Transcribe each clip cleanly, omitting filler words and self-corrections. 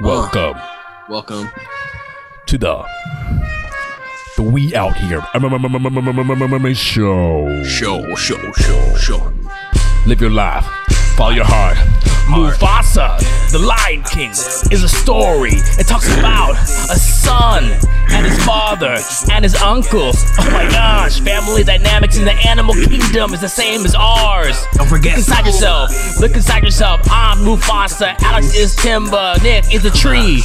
Welcome to the We Out Here show. Live your life, follow your heart. Mufasa, the Lion King, is a story. It talks about a son and his father and his uncle. Oh my gosh, family dynamics in the animal kingdom is the same as ours. Don't forget. Look inside yourself. I'm Mufasa, Alex is Simba, Nick is a tree.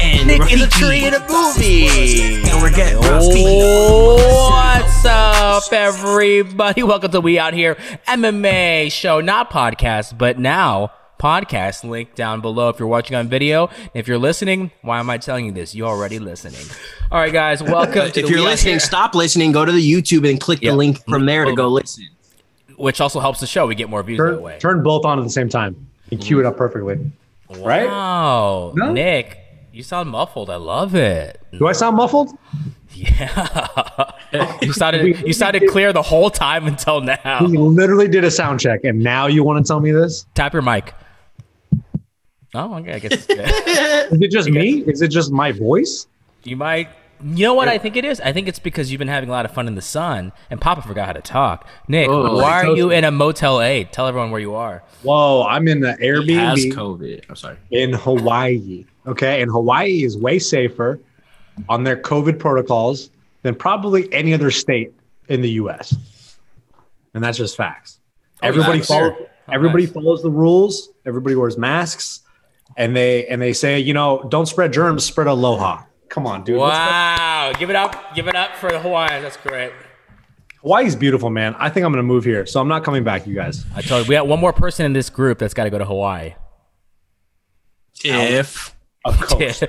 And Nick Rafiki is a tree in a movie. Don't forget. What's up, everybody? Welcome to We Out Here MMA show, not podcast, but now podcast. Link down below if you're watching on video. If you're listening, why am I telling you this? You're already listening. All right, guys, welcome to. If you're listening, stop listening. Go to the YouTube and click the link from there to go listen. Which also helps the show. We get more views that way. Turn both on at the same time and cue it up perfectly. Right? Wow, no? Nick. You sound muffled. I love it. Do I sound muffled? Yeah. You sounded clear the whole time until now. We literally did a sound check, and now you want to tell me this? Tap your mic. Oh, okay. I guess it's good. Is it just me? Is it just my voice? You might. You know what I think it is? I think it's because you've been having a lot of fun in the sun, and Papa forgot how to talk. Nick, why are you in a Motel 8? Tell everyone where you are. Whoa, I'm in the Airbnb. He has COVID. I'm sorry. In Hawaii. Okay, and Hawaii is way safer on their COVID protocols than probably any other state in the U.S. And that's just facts. Everybody follows the rules. Everybody wears masks, and they say, you know, don't spread germs, spread aloha. Come on, dude. Wow, give it up for the Hawaiians. That's great. Hawaii's beautiful, man. I think I'm gonna move here, so I'm not coming back, you guys. I told you, we have one more person in this group that's got to go to Hawaii. Of course.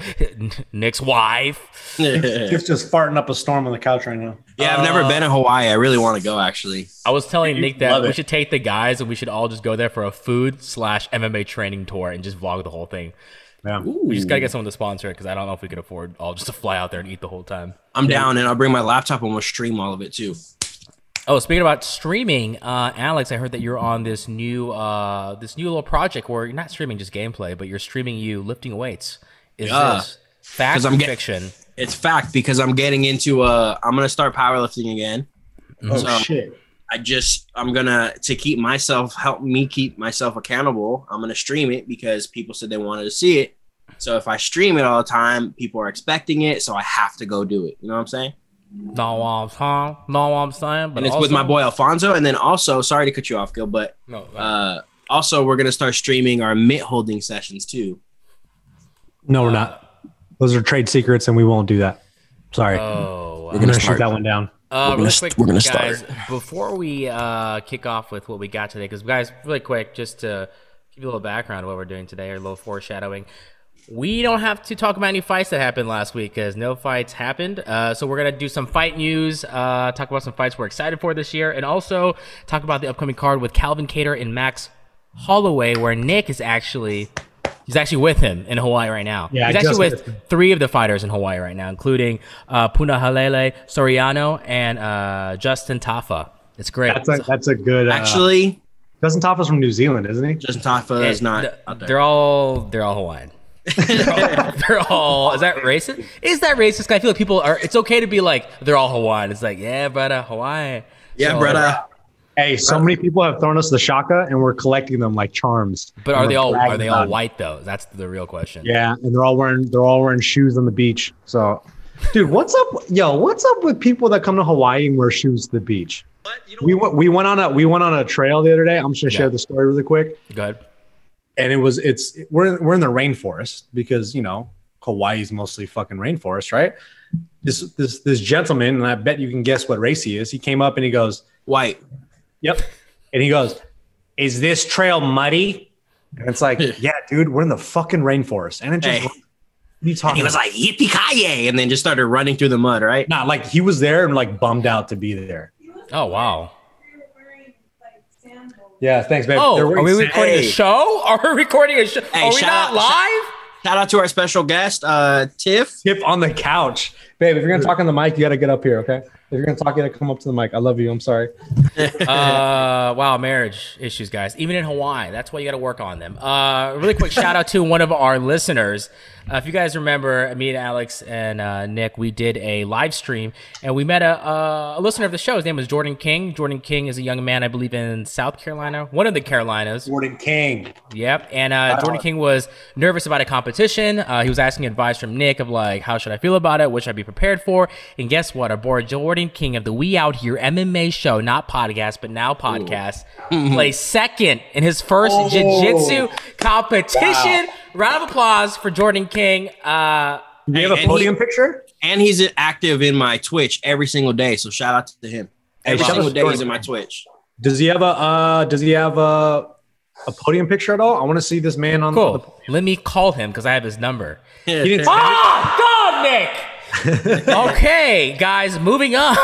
Nick's wife. It's just farting up a storm on the couch right now. Yeah, I've never been to Hawaii. I really want to go, actually. I was telling Nick that we should take the guys and we should all just go there for a food/MMA training tour and just vlog the whole thing. Yeah. We just got to get someone to sponsor it because I don't know if we could afford all just to fly out there and eat the whole time. I'm down, and I'll bring my laptop and we'll stream all of it, too. Oh, speaking about streaming, Alex, I heard that you're on this new little project where you're not streaming just gameplay, but you're streaming you lifting weights. Is this fact or fiction? It's fact because I'm getting into I'm gonna start powerlifting again. Oh so shit! To help me keep myself accountable. I'm gonna stream it because people said they wanted to see it. So if I stream it all the time, people are expecting it, so I have to go do it. You know what I'm saying? No, I'm saying. But and it's also with my boy Alfonso. And then also, sorry to cut you off, Gil, but also we're going to start streaming our mitt holding sessions too. No, we're not. Those are trade secrets and we won't do that. Sorry. Oh, we're going to shoot that one down. We're going to start. Before we kick off with what we got today, because guys, really quick, just to give you a little background of what we're doing today or a little foreshadowing. We don't have to talk about any fights that happened last week because no fights happened. So we're going to do some fight news, talk about some fights we're excited for this year, and also talk about the upcoming card with Calvin Kattar and Max Holloway, where Nick is actually with him in Hawaii right now. Yeah, he's actually with three of the fighters in Hawaii right now, including Punahele Soriano and Justin Tafa. It's great. That's a good... Actually... Justin Tafa's from New Zealand, isn't he? Justin Tafa is not... They're all Hawaiian. they're all is that racist? I feel like people are, it's okay to be like they're all Hawaiian. It's like, yeah, brother, Hawaii. Yeah, so, brother. Hey, so many people have thrown us the shaka and we're collecting them like charms. But are they all white though? That's the real question. Yeah, and they're all wearing shoes on the beach. So dude, what's up with people that come to Hawaii and wear shoes to the beach? But, you know, we went on a trail the other day. I'm just gonna share the story really quick. Go ahead. And we're in the rainforest because, you know, Hawaii's mostly fucking rainforest, right? This gentleman, and I bet you can guess what race he is. He came up and he goes, white. Yep. And he goes, is this trail muddy? And it's like, yeah, dude, we're in the fucking rainforest. And it just, what are you talking about? He was like, yippee-ki-yay, and then just started running through the mud, right? Nah, like he was there and like bummed out to be there. Oh, wow. Yeah, thanks, babe. Oh, are we recording a show? Are we not live? Shout out to our special guest, Tiff. Tiff on the couch. Babe, if you're going to talk on the mic, you got to get up here, okay? If you're going to talk, you got to come up to the mic. I love you. I'm sorry. Wow, marriage issues, guys. Even in Hawaii. That's why you got to work on them. Really quick shout-out to one of our listeners. If you guys remember, me and Alex and Nick, we did a live stream, and we met a listener of the show. His name was Jordan King. Jordan King is a young man, I believe, in South Carolina. One of the Carolinas. Jordan King. Yep. And Jordan King was nervous about a competition. He was asking advice from Nick of, like, how should I feel about it? What should I be prepared for? And guess what? Our boy Jordan King of the We Out Here MMA show, not podcast, but now podcast, placed second in his first jiu-jitsu competition. Wow. Round of applause for Jordan King. Do you have a podium picture? And he's active in my Twitch every single day, so shout out to him. Every single day he's in my Twitch. Does he have a a podium picture at all? I want to see this man on the podium. Let me call him because I have his number. God, Nick! Okay, guys, moving on.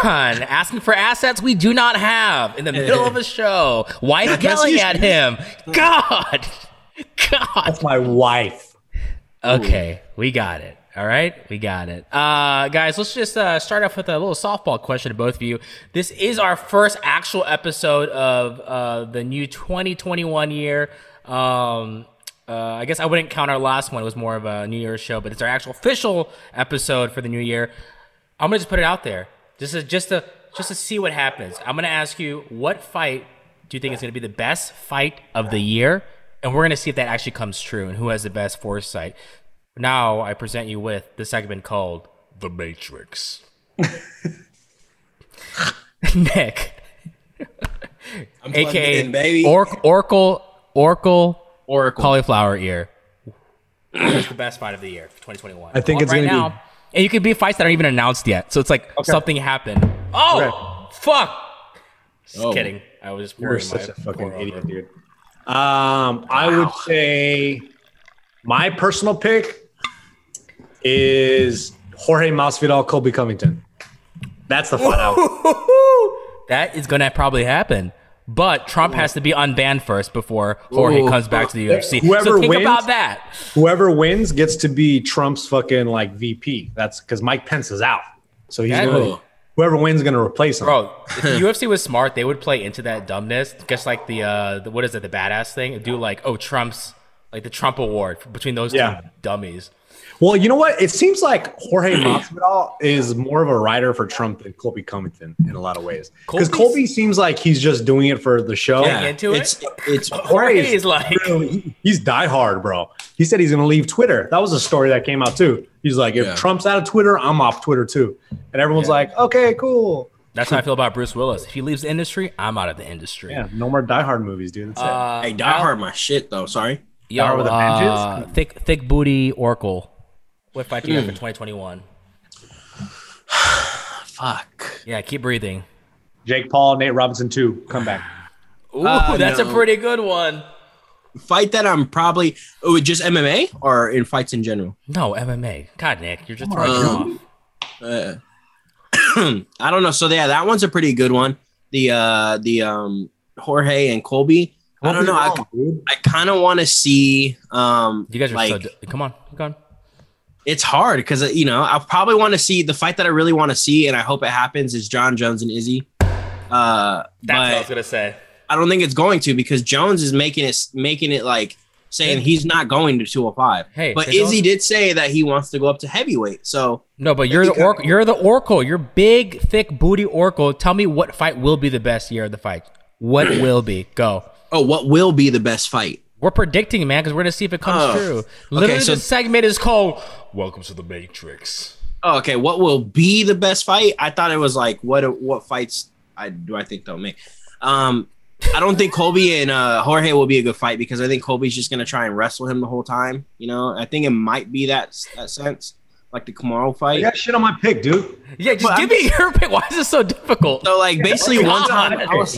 Asking for assets we do not have in the middle of a show. Wife yelling at him. God. That's my wife. Okay, we got it. All right, we got it. Guys, let's just start off with a little softball question to both of you. This is our first actual episode of the new 2021 year. I guess I wouldn't count our last one. It was more of a New Year's show, but it's our actual official episode for the new year. I'm going to just put it out there just to see what happens. I'm going to ask you, what fight do you think is going to be the best fight of the year? And we're going to see if that actually comes true and who has the best foresight. Now I present you with the segment called The Matrix. Nick. I'm AKA in, baby. Oracle cauliflower ear. It's the best fight of the year for 2021. I think it's right now. And you could be fights that aren't even announced yet. So it's like something happened. Oh, okay. Fuck. Just kidding. I was just such a fucking idiot, dude. I would say my personal pick is Jorge Masvidal, Colby Covington. That's the fight out. That is going to probably happen. But Trump has to be unbanned first before Jorge comes back to the UFC. Whoever wins gets to be Trump's fucking like VP. That's because Mike Pence is out. So he's whoever wins is going to replace him. Bro, if the UFC was smart, they would play into that dumbness. Just like the what is it, the badass thing? Do like, Trump's, like the Trump award between those two dummies. Well, you know what? It seems like Jorge Masvidal is more of a rider for Trump than Colby Covington in a lot of ways. Because Colby seems like he's just doing it for the show. Yeah, it's Jorge is like he's diehard, bro. He said he's going to leave Twitter. That was a story that came out too. He's like, if Trump's out of Twitter, I'm off Twitter too. And everyone's like, okay, cool. That's how I feel about Bruce Willis. If he leaves the industry, I'm out of the industry. Yeah, no more Die Hard movies, dude. That's it. Hey, Die Hard, my shit though. Sorry, Die Hard with the Vengeance. Thick booty Oracle. What fight do you have for 2021? Fuck. Yeah, keep breathing. Jake Paul, Nate Robinson 2, come back. Ooh, that's a pretty good one. Fight that I'm probably just MMA or in fights in general? No, MMA. God, Nick, you're just throwing off. I don't know. So yeah, that one's a pretty good one. The Jorge and Colby. I don't know. I kind of want to see. You guys are like, come on. It's hard because, I probably want to see the fight that I really want to see, and I hope it happens, is John Jones and Izzy. That's what I was going to say. I don't think it's going to because Jones is making it like saying he's not going to 205. Hey, but Izzy did say that he wants to go up to heavyweight. So no, but you're the Oracle. You're the Oracle. You're big, thick booty Oracle. Tell me what fight will be the best year of the fight. What will be? Go. Oh, what will be the best fight? We're predicting, man, because we're going to see if it comes true. Literally, okay, so this segment is called Welcome to the Matrix. Oh, okay, what will be the best fight? I thought it was like, what fights I think they'll make? I don't think Colby and Jorge will be a good fight because I think Colby's just going to try and wrestle him the whole time. I think it might be that sense, like the Kamaru fight. I got shit on my pick, dude. Yeah, give me your pick. Why is it so difficult? So, like, basically one time I was...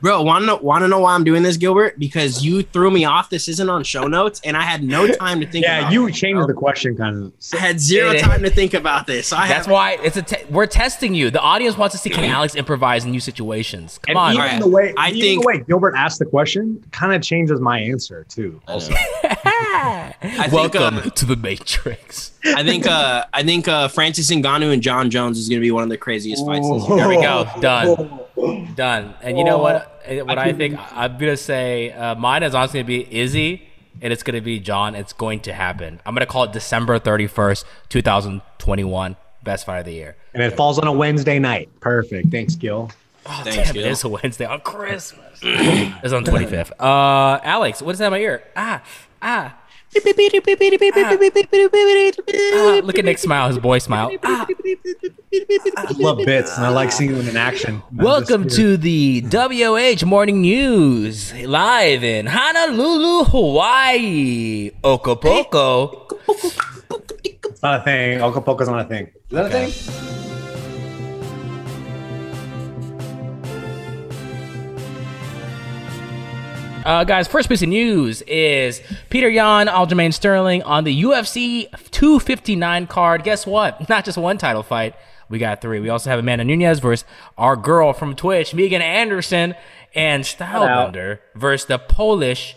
Bro, want to know why I'm doing this, Gilbert? Because you threw me off. This isn't on show notes, and I had no time to think about it. Yeah, you changed the question, kind of. I had zero time to think about this. So that's why it's we're testing you. The audience wants to see can Alex improvise in new situations. Come on. Even the way Gilbert asked the question kind of changes my answer, too. Also. Welcome to the Matrix. I think Francis Ngannou and John Jones is going to be one of the craziest fights. There we go. Done. And you know what? I'm going to say mine is honestly going to be Izzy, and it's going to be John. It's going to happen. I'm going to call it December 31st, 2021. Best fight of the year. And it falls on a Wednesday night. Perfect. Thanks, Gil. Oh, thanks, damn, Gil. It is a Wednesday on Christmas. It's on 25th. Alex, what is that in my ear? Look at Nick's smile, his boy smile. I love bits, and I like seeing them in action. Welcome to the WOH Morning News, live in Honolulu, Hawaii. Acapulco. It's not a thing. Acapulco's not a thing. Is that a thing? Guys, first piece of news is Peter Yan, Aljamain Sterling on the UFC 259 card. Guess what? Not just one title fight. We got three. We also have Amanda Nunes versus our girl from Twitch, Megan Anderson, and Stylebender versus the Polish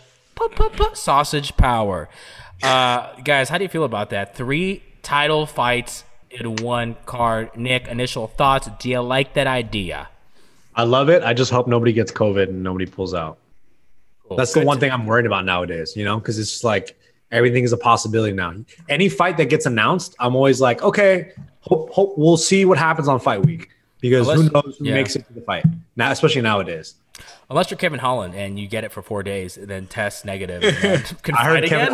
Sausage Power. Guys, how do you feel about that? Three title fights in one card. Nick, initial thoughts. Do you like that idea? I love it. I just hope nobody gets COVID and nobody pulls out. That's the one thing I'm worried about nowadays, you know, because it's just like everything is a possibility now. Any fight that gets announced, I'm always like, okay, hope we'll see what happens on fight week, because who knows who makes it to the fight now, especially nowadays. Unless you're Kevin Holland and you get it for 4 days, and then test negative. I heard Kevin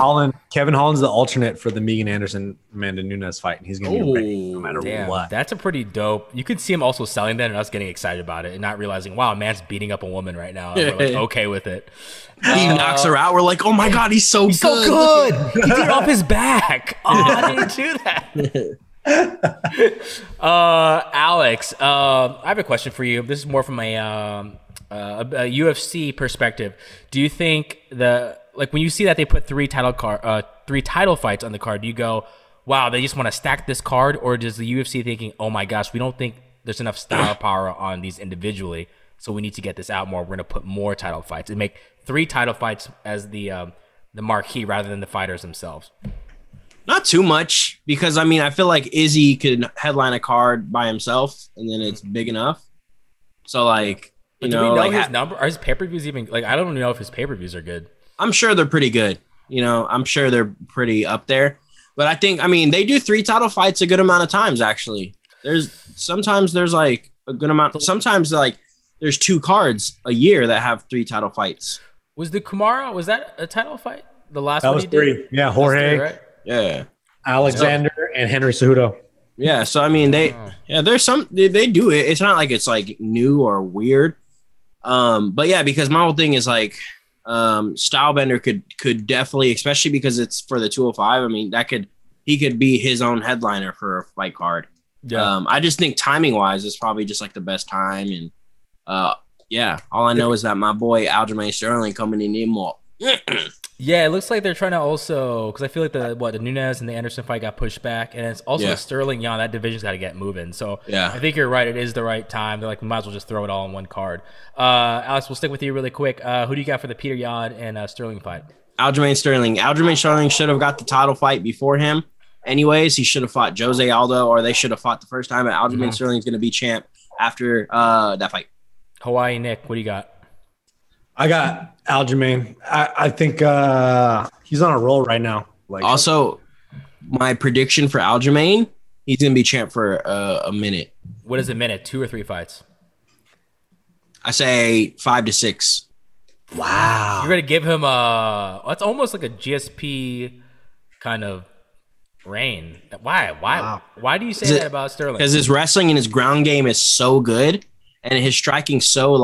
Holland's the alternate for the Megan Anderson Amanda Nunes fight, and he's gonna be ready no matter what. That's a pretty dope. You could see him also selling that, and us getting excited about it, and not realizing, wow, man's beating up a woman right now. And we're like, okay with it. He knocks her out. We're like, oh my god, he's so good. He did it off his back. Oh, I didn't do that. Alex, I have a question for you. This is more from a UFC perspective. Do you think when you see that they put three title fights on the card, do you go, wow, they just want to stack this card, or does the UFC thinking, oh my gosh, we don't think there's enough star power on these individually, so we need to get this out more. We're going to put more title fights and make three title fights as the marquee rather than the fighters themselves? Not too much, because I mean, I feel like Izzy could headline a card by himself, and then it's big enough. So like. Are his pay-per-views even I don't know if his pay-per-views are good. I'm sure they're pretty good. You know, I'm sure they're pretty up there. But I think, I mean, they do three title fights a good amount of times, actually. Sometimes there's two cards a year that have three title fights. Was that a title fight? The last one he did? That was three. Yeah, Jorge. Three, right? Yeah. Alexander and Henry Cejudo. Yeah. So, I mean, they do it. It's not like it's like new or weird. But yeah, because my whole thing is like, Stylebender could definitely, especially because it's for the 205. I mean, he could be his own headliner for a fight card. Yeah. I just think timing wise, it's probably just like the best time. And, all I know is that my boy Aljamain Sterling coming in more. Yeah, it looks like they're trying to also, because I feel like the Nunes and the Anderson fight got pushed back, and it's also Sterling, Yan, that division's got to get moving. So I think you're right. It is the right time. They're like, we might as well just throw it all in one card. Alex, we'll stick with you really quick. Who do you got for the Peter Yan and Sterling fight? Aljamain Sterling. Aljamain Sterling should have got the title fight before him. Anyways, he should have fought Jose Aldo, or they should have fought the first time. But Aljamain Sterling's going to be champ after that fight. Hawaii Nick, what do you got? I got Aljamain. I think he's on a roll right now. Also, my prediction for Aljamain, he's going to be champ for a minute. What is a minute? 2 or 3 fights? I say 5 to 6. Wow. You're going to give him that's almost like a GSP kind of reign. Why do you say that about Sterling? Because his wrestling and his ground game is so good, and his striking so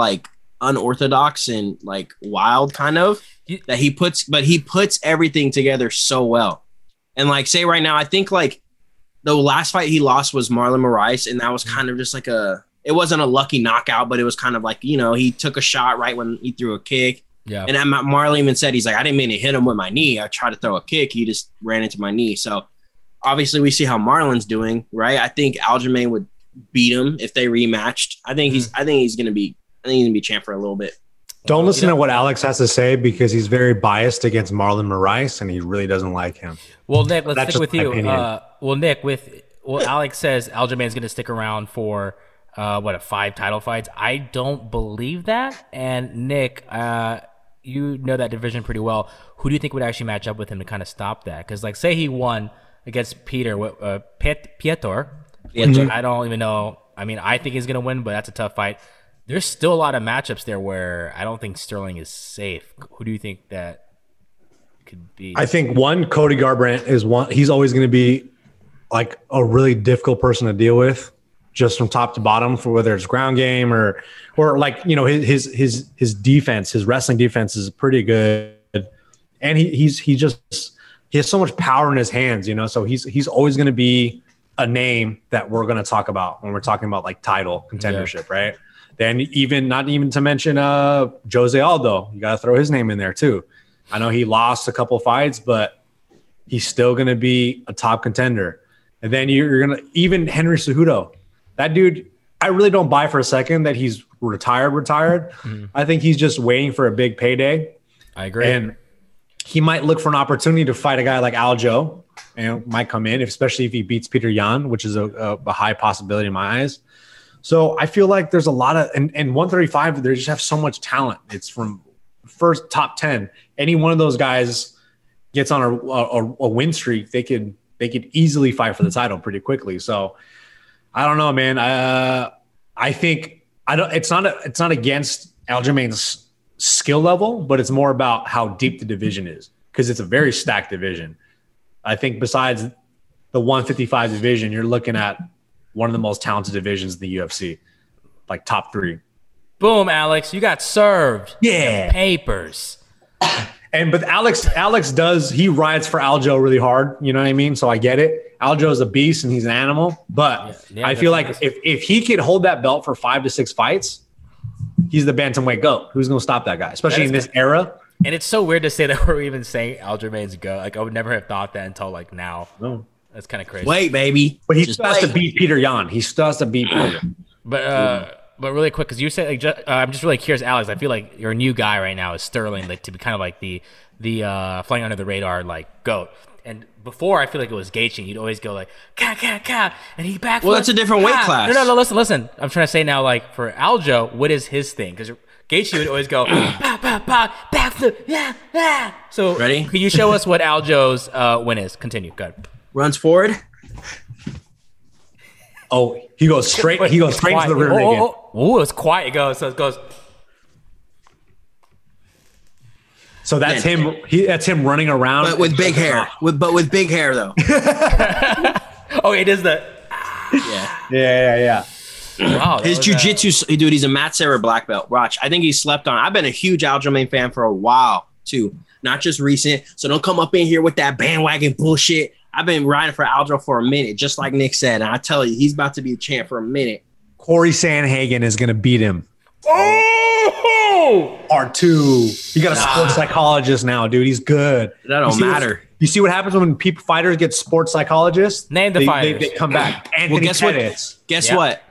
unorthodox and wild kind of that he puts everything together so well. And say right now, I think the last fight he lost was Marlon Moraes, and that was kind of just it wasn't a lucky knockout, but it was kind of he took a shot right when he threw a kick. Yeah. And Marlon even said, he's like, I didn't mean to hit him with my knee. I tried to throw a kick. He just ran into my knee. So obviously we see how Marlon's doing, right? I think Aljamain would beat him if they rematched. I think he's going to be champ for a little bit. Don't listen to what Alex has to say because he's very biased against Marlon Moraes and he really doesn't like him. Well, Nick, let's stick with you. Alex says Aljamain's going to stick around for five title fights. I don't believe that. And Nick, you know that division pretty well. Who do you think would actually match up with him to kind of stop that? Because like, say he won against Peter, which I don't even know. I mean, I think he's going to win, but that's a tough fight. There's still a lot of matchups there where I don't think Sterling is safe. Who do you think that could be? I think one, Cody Garbrandt is one. He's always going to be like a really difficult person to deal with, just from top to bottom, for whether it's ground game or like, you know, his defense, his wrestling defense is pretty good, and he has so much power in his hands, you know. So he's always going to be a name that we're going to talk about when we're talking about like title contendership, right? Then not even to mention Jose Aldo. You got to throw his name in there too. I know he lost a couple fights, but he's still going to be a top contender. And then you're going to even Henry Cejudo. That dude, I really don't buy for a second that he's retired. Mm-hmm. I think he's just waiting for a big payday. I agree. And he might look for an opportunity to fight a guy like Aljo, and might come in, especially if he beats Peter Yan, which is a high possibility in my eyes. So I feel like there's a lot of, and 135, they just have so much talent. It's from first top 10. Any one of those guys gets on a win streak, they could easily fight for the title pretty quickly. So I don't know, man. It's not against Aljamain's skill level, but it's more about how deep the division is, because it's a very stacked division. I think besides the 155 division, you're looking at one of the most talented divisions in the UFC, like top three. Boom, Alex, you got served. Yeah, papers. And but Alex does, he rides for Aljo really hard. You know what I mean? So I get it. Aljo's a beast and he's an animal. But yeah, I feel like if he could hold that belt for 5 to 6 fights, he's the bantamweight GOAT. Who's going to stop that guy, especially in this era? And it's so weird to say that we're even saying Aljamain's GOAT. Like, I would never have thought that until like now. No. That's kind of crazy. Wait, baby. But he still has to beat Peter Yan. He still has to beat Peter. But really quick, because you said, like, I'm just really curious, Alex. I feel like your new guy right now is Sterling, like, to be kind of like the flying under the radar, like, GOAT. And before, I feel like it was Gaethje. You'd always go like, ka, and he back. Well, that's a different weight class. No, listen. I'm trying to say now, like, for Aljo, what is his thing? Because Gaethje would always go, backflip, yeah. So, ready? Can you show us what Aljo's win is? Continue. Go ahead. Runs forward. Oh, he goes straight. He goes straight to the rear naked. Oh, it's quiet. It goes. So that's him. That's him running around, but with big hair. With big hair though. Oh, it is the. Yeah. Wow, his jiu-jitsu, dude. He's a Matt Serra black belt. Watch. I think he slept on. I've been a huge Aljamain fan for a while too, not just recent. So don't come up in here with that bandwagon bullshit. I've been riding for Aljo for a minute, just like Nick said. And I tell you, he's about to be a champ for a minute. Corey Sandhagen is going to beat him. Oh! R2. You got a sports psychologist now, dude. He's good. That don't matter. You see what happens when fighters get sports psychologists? Name the fighters. They come back. Guess what?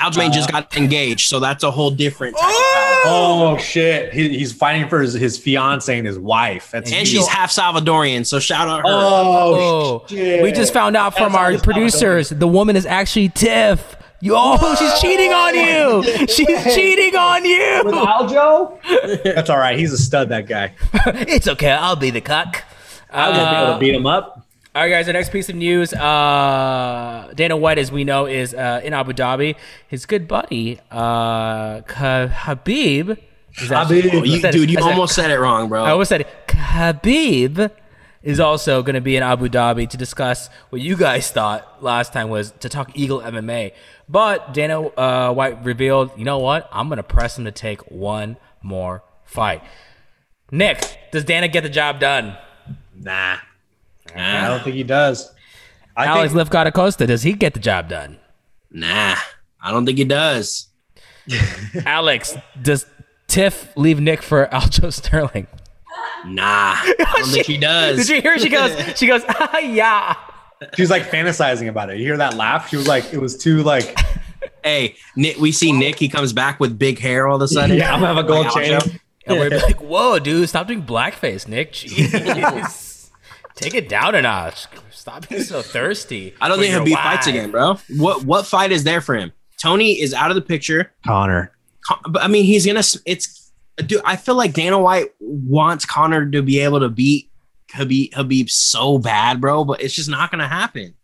Aljamain just got engaged, so that's a whole different type of shit. He's fighting for his fiance and his wife. She's half Salvadorian, so shout out her. Oh, shit. We just found out from our producers, the woman is actually Tiff. She's cheating on you. She's cheating on you. With Aljo? That's all right. He's a stud, that guy. It's okay. I'll be the cock. I won't be able to beat him up. All right, guys, our next piece of news, Dana White, as we know, is in Abu Dhabi. His good buddy, Khabib. You almost said it wrong, bro. I almost said it. Khabib is also going to be in Abu Dhabi to discuss what you guys thought last time was to talk Eagle MMA. But Dana White revealed, you know what? I'm going to press him to take one more fight. Nick, does Dana get the job done? Nah. I don't think he does. Alex Lefkada Acosta, does he get the job done? Nah, I don't think he does. Alex, does Tiff leave Nick for Aljo Sterling? Nah, I don't think he does. Did you hear? She goes. Ah, yeah. She was like fantasizing about it. You hear that laugh? She was like, it was too like Hey, Nick, we see Nick. He comes back with big hair all of a sudden. Yeah, I'm going to have a gold chain. And we're like, whoa, dude, stop doing blackface, Nick. Jeez. Take it down a notch. Stop being so thirsty. I don't think he'll be fights again, bro. What fight is there for him? Tony is out of the picture. Connor. But I mean, he's going to – it's – dude, I feel like Dana White wants Connor to be able to beat Khabib so bad, bro, but it's just not going to happen.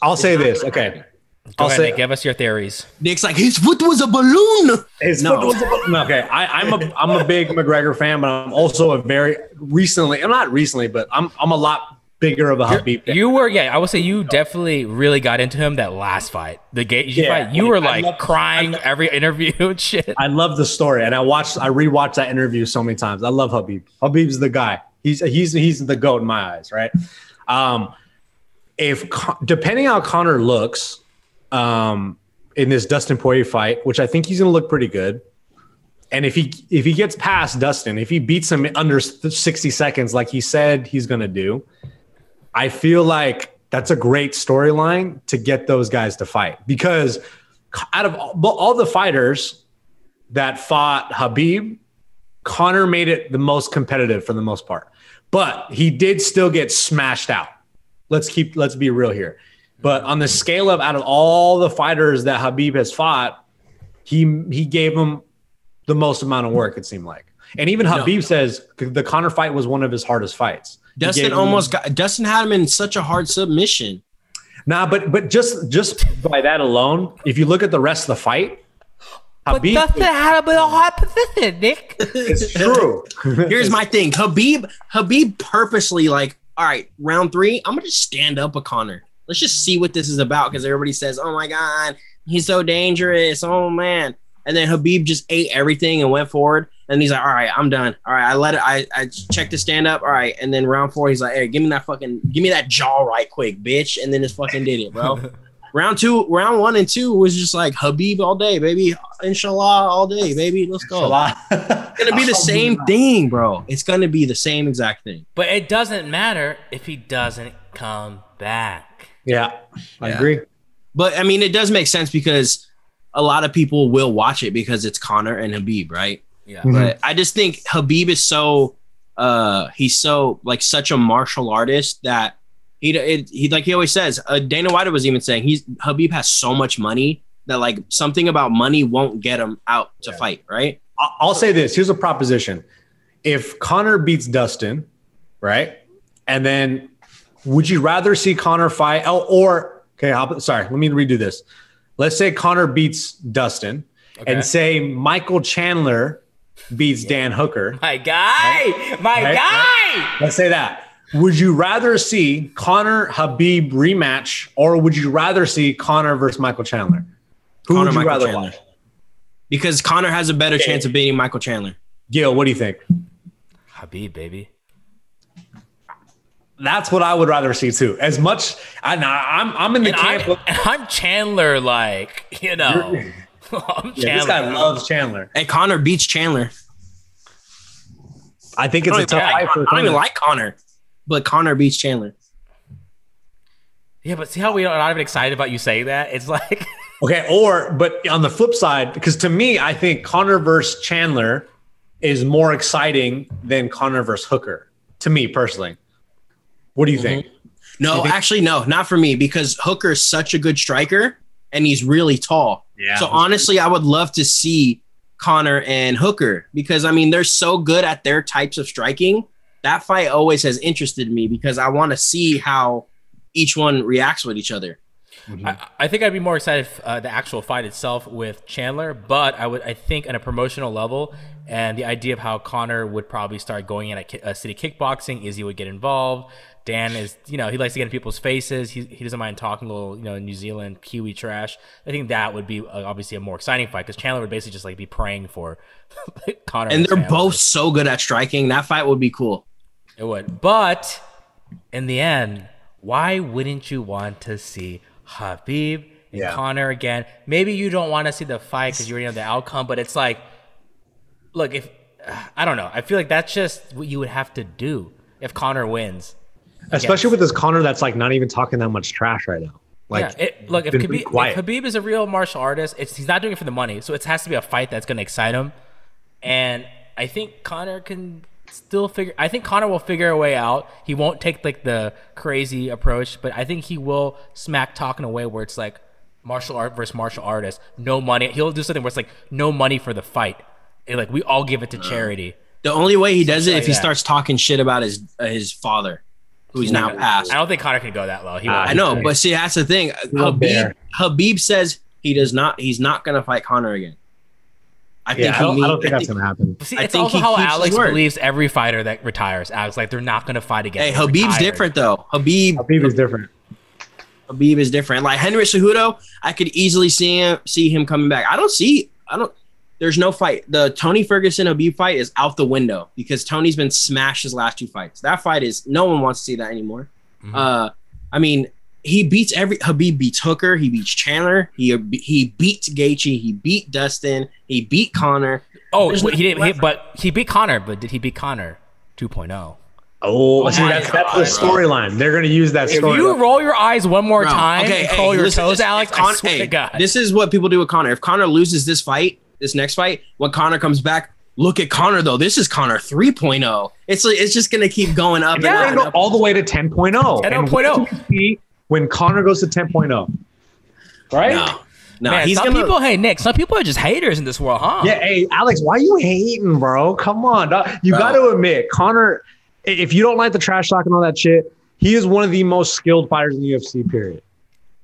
I'll say this. Okay. Go ahead, Nick, give us your theories. Nick's like, his foot was a balloon. Okay, I'm a big McGregor fan, but I'm also a very I'm a lot bigger of a Khabib fan. You were, yeah, I would say you definitely really got into him that last fight, the Gaethje fight. You were like crying every interview and shit. I love the story, and I rewatched that interview so many times. I love Khabib. Khabib's the guy. He's the GOAT in my eyes, right? If depending how Connor looks. In this Dustin Poirier fight, which I think he's going to look pretty good. And if he gets past Dustin, if he beats him under 60 seconds, like he said he's going to do, I feel like that's a great storyline to get those guys to fight. Because out of all the fighters that fought Khabib, Connor made it the most competitive for the most part. But he did still get smashed out. Let's be real here. But on the scale of out of all the fighters that Khabib has fought, he gave him the most amount of work, it seemed like. And even Khabib says the Conor fight was one of his hardest fights. Dustin had him in such a hard submission. Nah, but just by that alone, if you look at the rest of the fight, Khabib, but Dustin had him in a hard position, Nick. It's true. Here's my thing. Khabib purposely like, all right, round three, I'm gonna just stand up with Conor. Let's just see what this is about, because everybody says, oh, my God, he's so dangerous. Oh, man. And then Khabib just ate everything and went forward. And he's like, all right, I'm done. All right, I let it. I checked the stand up. All right. And then round four, he's like, hey, give me that jaw right quick, bitch. And then just fucking did it, bro. Round one and two was just like Khabib all day, baby. Inshallah all day, baby. Let's go. It's going to be the same thing, bro. It's going to be the same exact thing. But it doesn't matter if he doesn't come back. Yeah, I agree. But, I mean, it does make sense because a lot of people will watch it because it's Connor and Khabib, right? Yeah. Mm-hmm. But I just think Khabib is so he's so, like, such a martial artist that he like he always says, Dana White was even saying, Khabib has so much money that, like, something about money won't get him out to fight, right? I'll say this. Here's a proposition. If Connor beats Dustin, right, and then – would you rather see Connor fight? Let me redo this. Let's say Connor beats Dustin and say Michael Chandler beats Dan Hooker. My guy, right? Right? Let's say that. Would you rather see Connor Khabib rematch, or would you rather see Connor versus Michael Chandler? Who would you rather watch? Because Connor has a better chance of beating Michael Chandler. Gil, what do you think? Khabib, baby. That's what I would rather see too. As much, I'm in the camp. I'm Chandler, like, you know. I'm Chandler. Yeah, this guy loves Chandler. And Connor beats Chandler. I think it's a tough fight for Connor. I don't even like Connor, but Connor beats Chandler. Yeah, but see how we're not even excited about you saying that? It's like but on the flip side, because to me, I think Connor versus Chandler is more exciting than Connor versus Hooker. To me personally. What do you think? No, actually, no, not for me, because Hooker is such a good striker and he's really tall. Yeah. So honestly, I would love to see Connor and Hooker because, I mean, they're so good at their types of striking. That fight always has interested me because I want to see how each one reacts with each other. Mm-hmm. I think I'd be more excited the actual fight itself with Chandler, but I think on a promotional level and the idea of how Connor would probably start going in at city kickboxing, Izzy would get involved. Dan is, you know, he likes to get in people's faces. He doesn't mind talking a little, you know, New Zealand Kiwi trash. I think that would be obviously a more exciting fight because Chandler would basically just like be praying for Connor. And they're both so good at striking. That fight would be cool. It would. But in the end, why wouldn't you want to see Khabib and Connor again? Maybe you don't want to see the fight because you already know the outcome, but it's like, look, if I don't know. I feel like that's just what you would have to do if Connor wins. Especially with this Connor that's like not even talking that much trash right now. Like, yeah, look, if Khabib is a real martial artist, he's not doing it for the money. So it has to be a fight that's going to excite him. And I think Conor can still figure a way out. He won't take like the crazy approach, but I think he will smack talk in a way where it's like martial art versus martial artist, no money. He'll do something where it's like no money for the fight. And, like, we all give it to charity. The only way he does it if he starts talking shit about his father, who's now passed. I don't think Conor can go that low. I know, but see, that's the thing. Khabib says he's not going to fight Conor again. I don't think that's going to happen. See, it's also how Alex believes every fighter that retires. Alex, like, they're not going to fight again. Hey, Khabib's different, though. Khabib is different. Khabib is different. Like, Henry Cejudo, I could easily see him coming back. There's no fight. The Tony Ferguson Khabib fight is out the window because Tony's been smashed his last two fights. That fight is, no one wants to see that anymore. Mm-hmm. I mean, Khabib beats Hooker. He beats Chandler. He beats Gaethje. He beat Dustin. He beat Conor. Oh, he beat Conor, but did he beat Conor 2.0? Oh, see, that's the storyline. They're going to use that storyline. If you roll your eyes one more time and curl your toes, Alex, I swear to God. This is what people do with Conor. If Conor loses this fight, this next fight, when Conor comes back, look at Conor though. This is Conor 3.0. It's just gonna keep going up. Yeah, and go all the way to 10.0. 10.0. When Conor goes to 10.0, right? No, man, some people are just haters in this world, huh? Yeah, hey Alex, why are you hating, bro? Come on, you got to admit, Conor. If you don't like the trash talk and all that shit, he is one of the most skilled fighters in the UFC. Period.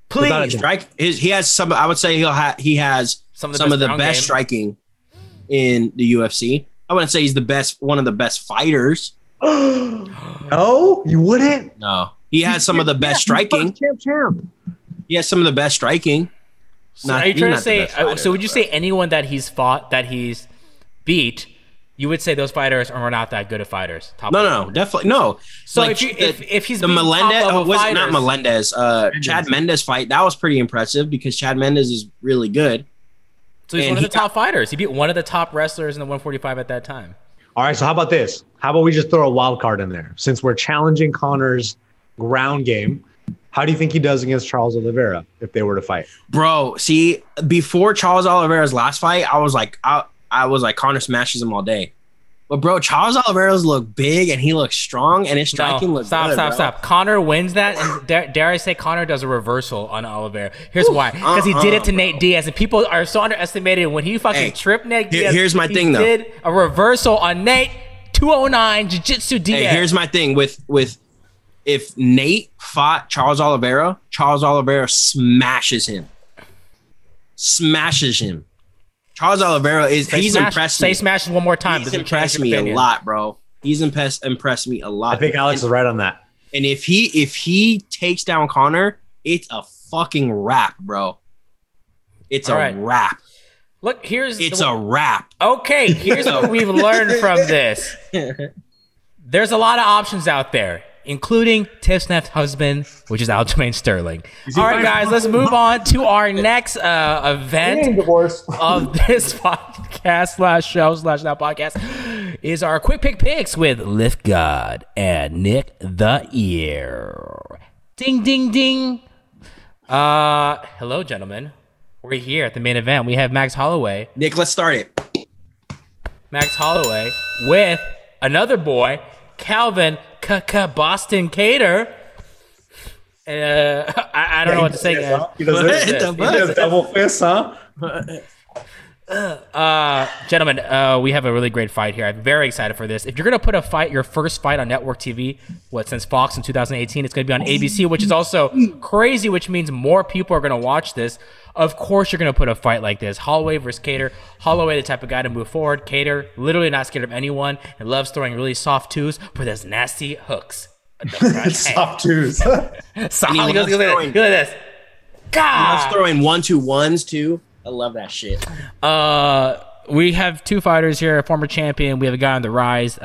Please, strike. He has some. I would say he has some of the best striking in the UFC. I wouldn't say he's the best, one of the best fighters. No, you wouldn't. No, he has some of the best striking. He has some of the best striking. So are you trying to say? So would you say anyone that he's fought that he's beat? You would say those fighters are not that good of fighters. No, definitely no. So like if he's the Melendez, not Melendez, Chad Mendes fight, that was pretty impressive because Chad Mendes is really good. So he's one of the top fighters. He beat one of the top wrestlers in the 145 at that time. All right, so how about this? How about we just throw a wild card in there? Since we're challenging Conor's ground game, how do you think he does against Charles Oliveira if they were to fight? Bro, see, before Charles Oliveira's last fight, I was like, Conor smashes him all day. But, bro, Charles Oliveira's look big, and he looks strong, and his striking looks good. Stop. Conor wins that, and dare I say Conor does a reversal on Oliveira. Here's why. Because he did it to Nate Diaz, and people are so underestimated. When he fucking tripped Nate Diaz, he did a reversal on Nate, 209 Jiu-Jitsu Diaz. Hey, here's my thing. With if Nate fought Charles Oliveira smashes him. Charles Oliveira he's impressed me. Say smash one more time. He's impressed me a lot, bro. He's impressed me a lot. I think Alex is right on that. And if he takes down Conor, it's a fucking wrap, bro. It's a wrap. Look, a wrap. Okay, here's what we've learned from this. There's a lot of options out there, including Tipsnap's husband, which is Aljamain Sterling. All right, guys, let's move on to our next event of this podcast /show/podcast is our Quick Pick Picks with Lift God and Nick the Ear. Ding, ding, ding. Hello, gentlemen. We're here at the main event. We have Max Holloway. Nick, let's start it. Max Holloway with another boy, Calvin Boston Cater. I don't know what to say, guys. He does double fist, huh? Gentlemen, we have a really great fight here. I'm very excited for this. If you're going to put a fight, your first fight on network TV, since Fox in 2018, it's going to be on ABC, which is also crazy, which means more people are going to watch this. Of course, you're going to put a fight like this. Holloway versus Cater. Holloway, the type of guy to move forward. Cater, literally not scared of anyone and loves throwing really soft twos with those nasty hooks. Soft twos. Soft. Look at this. God. He loves throwing 1-2-1s, too. I love that shit. We have two fighters here, a former champion. We have a guy on the rise,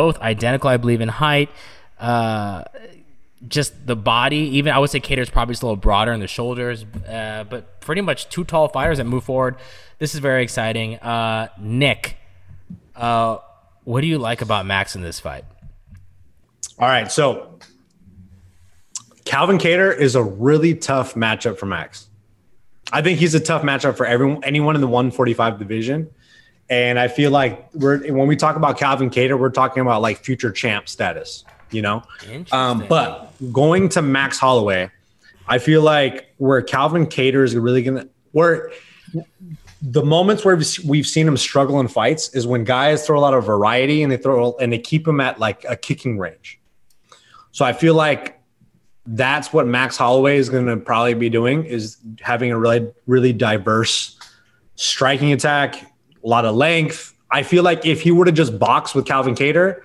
both identical, I believe, in height. Just the body. Even I would say Cater's probably just a little broader in the shoulders, but pretty much two tall fighters that move forward. This is very exciting. Nick, what do you like about Max in this fight? All right, so Calvin Kattar is a really tough matchup for Max. I think he's a tough matchup for anyone in the 145 division. And I feel like when we talk about Calvin Kattar, we're talking about like future champ status, you know? But going to Max Holloway, I feel like where Calvin Kattar is really going to – where the moments where we've seen him struggle in fights is when guys throw a lot of variety and they keep him at like a kicking range. So I feel like that's what Max Holloway is going to probably be doing, is having a really, really diverse striking attack, a lot of length. I feel like if he were to just box with Calvin Kattar,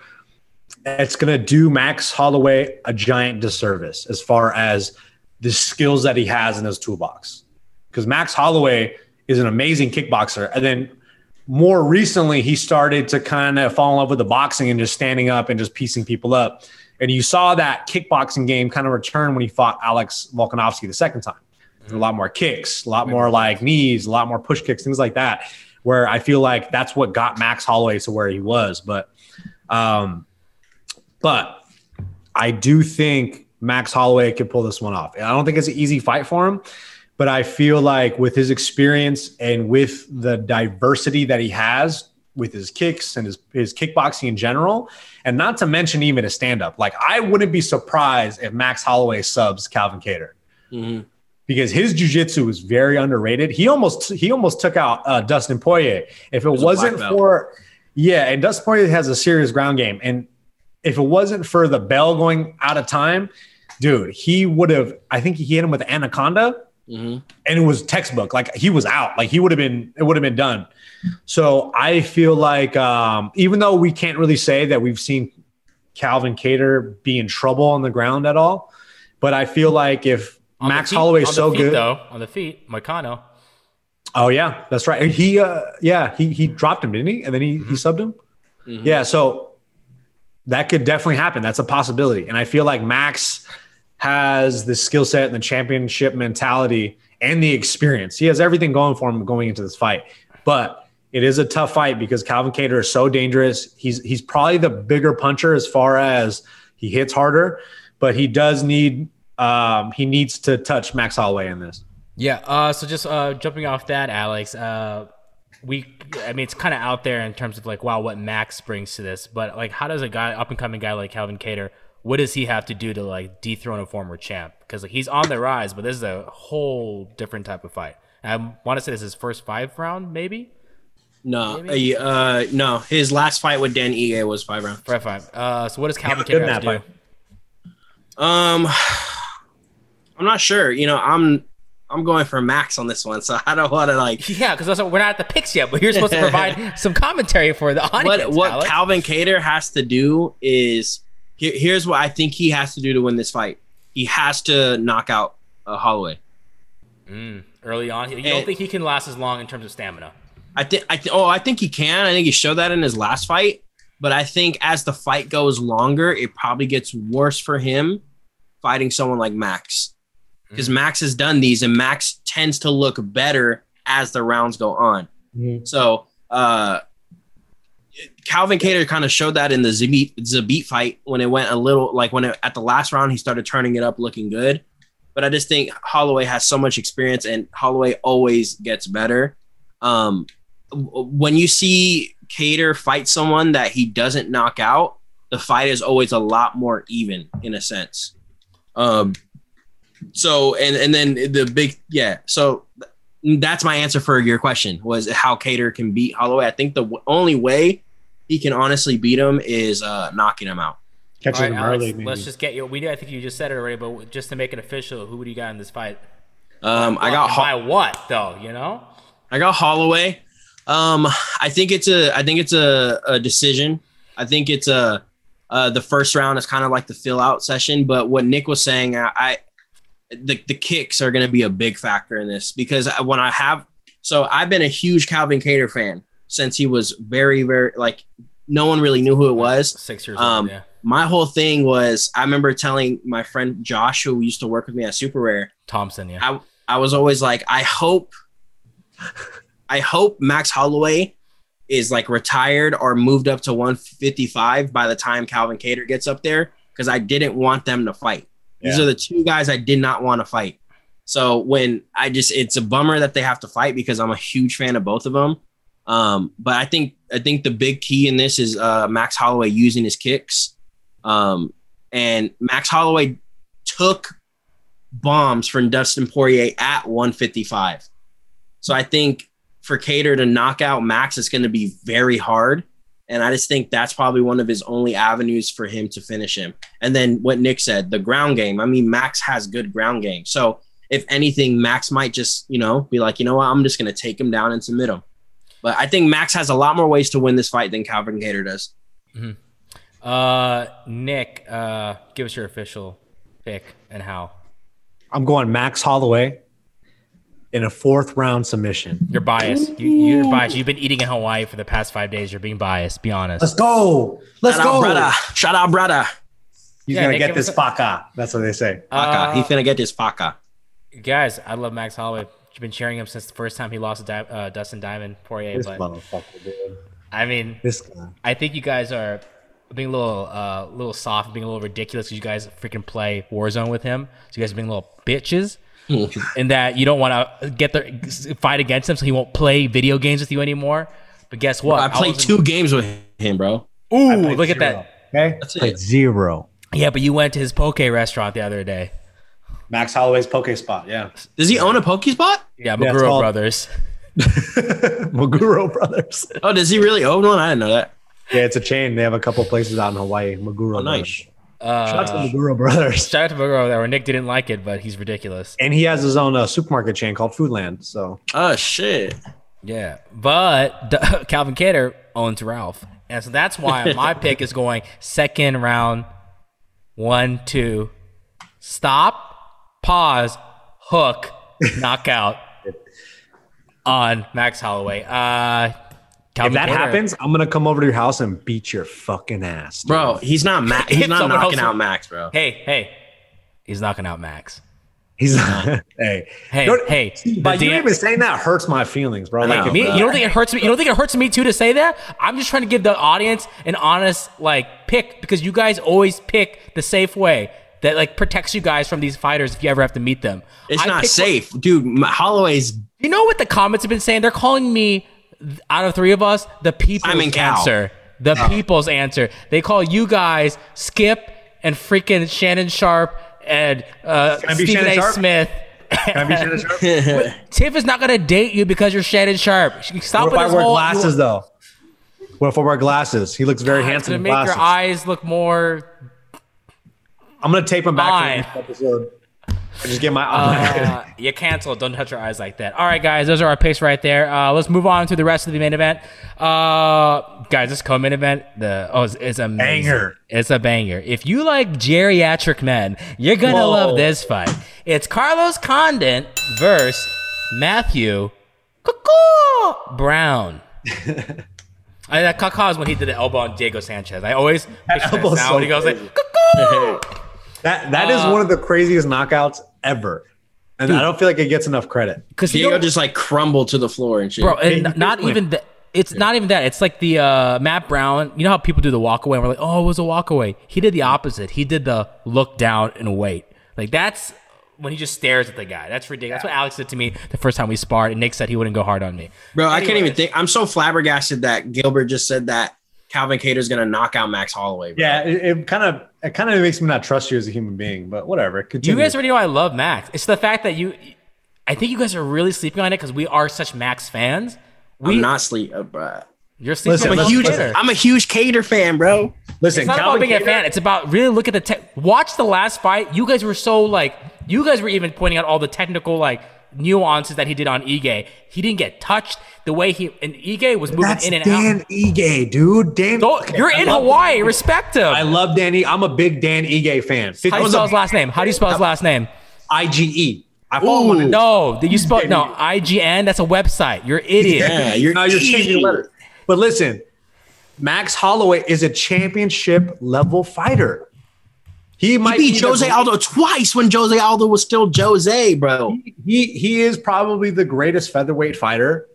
it's going to do Max Holloway a giant disservice as far as the skills that he has in his toolbox. Because Max Holloway is an amazing kickboxer. And then more recently, he started to kind of fall in love with the boxing and just standing up and just piecing people up. And you saw that kickboxing game kind of return when he fought Alex Volkanovsky the second time. Mm-hmm. A lot more kicks, a lot more like knees, a lot more push kicks, things like that, where I feel like that's what got Max Holloway to where he was. But I do think Max Holloway could pull this one off. I don't think it's an easy fight for him, but I feel like with his experience and with the diversity that he has with his kicks and his kickboxing in general, and not to mention even a stand-up, like I wouldn't be surprised if Max Holloway subs Calvin Kattar. Mm-hmm. Because his jiu-jitsu is very underrated. He almost took out Dustin Poirier. If it wasn't for – yeah, and Dustin Poirier has a serious ground game. And if it wasn't for the bell going out of time, dude, he would have – I think he hit him with Anaconda, mm-hmm. and it was textbook. Like, he was out. Like, it would have been done. So I feel like even though we can't really say that we've seen Calvin Kattar be in trouble on the ground at all, but I feel like if – Max Holloway is so good though on the feet, Moicano. Oh yeah, that's right. He dropped him, didn't he? And then he subbed him. Mm-hmm. Yeah, so that could definitely happen. That's a possibility. And I feel like Max has the skill set and the championship mentality and the experience. He has everything going for him going into this fight. But it is a tough fight because Calvin Kattar is so dangerous. He's probably the bigger puncher as far as he hits harder, but he does need. He needs to touch Max Holloway in this. Yeah. So just jumping off that, Alex, it's kind of out there in terms of like, wow, what Max brings to this, but like, how does a guy, up and coming guy like Calvin Kattar, what does he have to do to like dethrone a former champ? Because like, he's on the rise, but this is a whole different type of fight. I want to say this is his first 5 round, maybe. No. His last fight with Dan Ige was 5 rounds. 5. So what does Calvin Kattar have to do? I'm not sure. You know, I'm going for Max on this one, so I don't want to like. Yeah, because we're not at the picks yet, but you're supposed to provide some commentary for the audience. What Calvin Kattar has to do is here's what I think he has to do to win this fight. He has to knock out Holloway early on. You don't think he can last as long in terms of stamina? I think he can. I think he showed that in his last fight, but I think as the fight goes longer, it probably gets worse for him fighting someone like Max. Because Max has done these, and Max tends to look better as the rounds go on. Mm-hmm. So Calvin Kattar kind of showed that in the Zabit fight when it went a little like at the last round he started turning it up, looking good. But I just think Holloway has so much experience, and Holloway always gets better. When you see Kattar fight someone that he doesn't knock out, the fight is always a lot more even in a sense. So and then the big so that's my answer for your question was how Kattar can beat Holloway. I think the only way he can honestly beat him is knocking him out. Catching him early. Maybe. Let's just get you. I think you just said it already, but just to make it official, who would you got in this fight? I got Holloway. I think it's a decision. I think it's a the first round is kind of like the fill out session, but what Nick was saying, the kicks are going to be a big factor in this because I've been a huge Calvin Kattar fan since he was very, very like no one really knew who it was. 6 years old. Yeah. My whole thing was I remember telling my friend Josh, who used to work with me at Super Rare Thompson. Yeah. I was always like, I hope Max Holloway is like retired or moved up to 155 by the time Calvin Kattar gets up there. Cause I didn't want them to fight. These are the two guys I did not want to fight. So when I just, it's a bummer that they have to fight because I'm a huge fan of both of them. But I think the big key in this is Max Holloway using his kicks. And Max Holloway took bombs from Dustin Poirier at 155. So I think for Kattar to knock out Max, it's going to be very hard. And I just think that's probably one of his only avenues for him to finish him. And then what Nick said, the ground game. I mean, Max has good ground game. So if anything, Max might just, be like, you know what, I'm just going to take him down and submit him. But I think Max has a lot more ways to win this fight than Calvin Kattar does. Mm-hmm. Nick, give us your official pick and how. I'm going Max Holloway in a fourth round submission. You're biased. You're biased. You've been eating in Hawaii for the past 5 days. You're being biased. Be honest. Let's go. Let's go. Shout out, brother. He's going to get this paka. That's what they say. He's going to get this paka. Guys, I love Max Holloway. You've been cheering him since the first time he lost to Dustin Diamond Poirier. This motherfucker, dude. I mean, this guy. I think you guys are being a little soft, being a little ridiculous because you guys freaking play Warzone with him. So you guys are being little bitches. And that you don't want to get there, fight against him, so he won't play video games with you anymore. But guess what? I played two games with him, bro. Ooh, look at that. Okay, that's it. Zero. Yeah, but you went to his poke restaurant the other day. Max Holloway's poke spot. Yeah. Does he own a poke spot? Yeah, Maguro Brothers. Maguro Brothers. Oh, does he really own one? I didn't know that. Yeah, it's a chain. They have a couple places out in Hawaii. Maguro. Oh, nice. Shout out to Maguro Brothers. Shout out to Maguro Brothers. Nick didn't like it, but he's ridiculous. And he has his own supermarket chain called Foodland. So. Oh, shit. Yeah. But Calvin Kattar owns Ralph. And so that's why my pick is going second round, 1-2, stop, pause, hook, knockout on Max Holloway. Calvin if that Kattar happens, I'm gonna come over to your house and beat your fucking ass, dude. Bro. He's not knocking out Max, bro. Hey, he's knocking out Max. He's not. hey. But you even saying that hurts my feelings, bro. Like me, you don't think it hurts me? You don't think it hurts me too to say that? I'm just trying to give the audience an honest pick because you guys always pick the safe way that protects you guys from these fighters if you ever have to meet them. It's not safe, dude. Holloway's. You know what the comments have been saying? They're calling me. Out of three of us, the people's answer. The people's answer. They call you guys Skip and freaking Shannon Sharp and Stephen A. Sharp? Smith. Can I be Shannon Sharp? Tiff is not going to date you because you're Shannon Sharp. Stop with this whole... glasses, though? What if I wear glasses? He looks very handsome in glasses. Make your eyes look more... I'm going to tape him back for the next episode. I just get my eye. You cancel. Don't touch your eyes like that. All right, guys. Those are our picks right there. Let's move on to the rest of the main event. Guys, this co-main event, it's a banger. It's a banger. If you like geriatric men, you're going to love this fight. It's Carlos Condit versus Matthew Brown. That caw-caw is when he did the elbow on Diego Sanchez. I always picture this now when he goes like, caw-caw. That is one of the craziest knockouts ever. And dude, I don't feel like it gets enough credit. Because Diego just crumbled to the floor and shit. Bro, and not even that. It's like the Matt Brown. You know how people do the walk away and we're like, oh, it was a walk away. He did the opposite. He did the look down and wait. That's when he just stares at the guy. That's ridiculous. That's what Alex did to me the first time we sparred, and Nick said he wouldn't go hard on me. Bro, anyways. I can't even think. I'm so flabbergasted that Gilbert just said that Calvin Kattar's going to knock out Max Holloway. Bro. Yeah, it kind of makes me not trust you as a human being, but whatever. Continue. You guys already know I love Max. It's the fact that I think you guys are really sleeping on it because we are such Max fans. I'm not sleeping, bro. You're sleeping. I'm a huge Kattar fan, bro. Listen, it's not Calvin about being Kattar, a fan. It's about really look at the tech. Watch the last fight. You guys were so you guys were even pointing out all the technical nuances that he did on Ige. He didn't get touched the way Ige was moving in and out. That's Dan Ige, dude. You're in Hawaii. Dan. Respect him. I love Danny. I'm a big Dan Ige fan. How do you spell his last name? How do you spell his last name? IGE. I follow him. No, did you spell IGN? That's a website. You're an idiot. Yeah, you're changing letters. But listen, Max Holloway is a championship level fighter. He beat Jose Aldo twice when Jose Aldo was still Jose, bro. He is probably the greatest featherweight fighter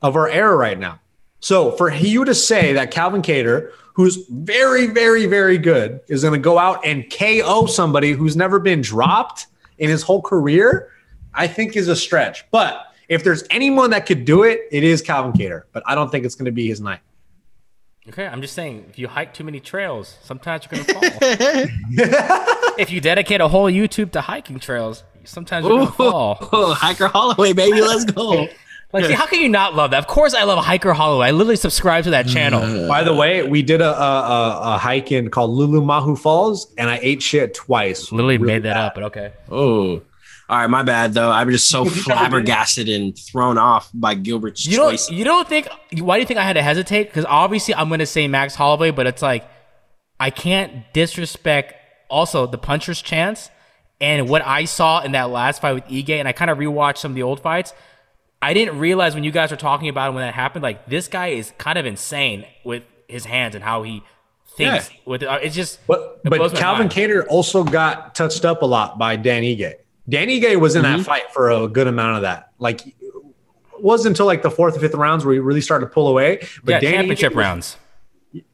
of our era right now. So for you to say that Calvin Kattar, who's very, very, very good, is going to go out and KO somebody who's never been dropped in his whole career, I think is a stretch. But if there's anyone that could do it, it is Calvin Kattar. But I don't think it's going to be his night. Okay, I'm just saying, if you hike too many trails, sometimes you're going to fall. If you dedicate a whole YouTube to hiking trails, sometimes you're going to fall. Oh, Hiker Holloway, baby, let's go. Like, see, how can you not love that? Of course I love Hiker Holloway. I literally subscribe to that channel. By the way, we did a hike in called Lulumahu Falls, and I ate shit twice. Literally really made that bad up, but okay. Oh. All right, my bad, though. I'm just so flabbergasted and thrown off by Gilbert's choice. You don't think – why do you think I had to hesitate? Because obviously I'm going to say Max Holloway, but it's like I can't disrespect also the puncher's chance and what I saw in that last fight with Ige, and I kind of rewatched some of the old fights. I didn't realize when you guys were talking about it when that happened, like this guy is kind of insane with his hands and how he – things with it. It's just – But Calvin Kattar also got touched up a lot by Dan Ige. Danny Gay was in that fight for a good amount of that. Like, it wasn't until like the fourth or fifth rounds where he really started to pull away. But yeah, Danny championship rounds.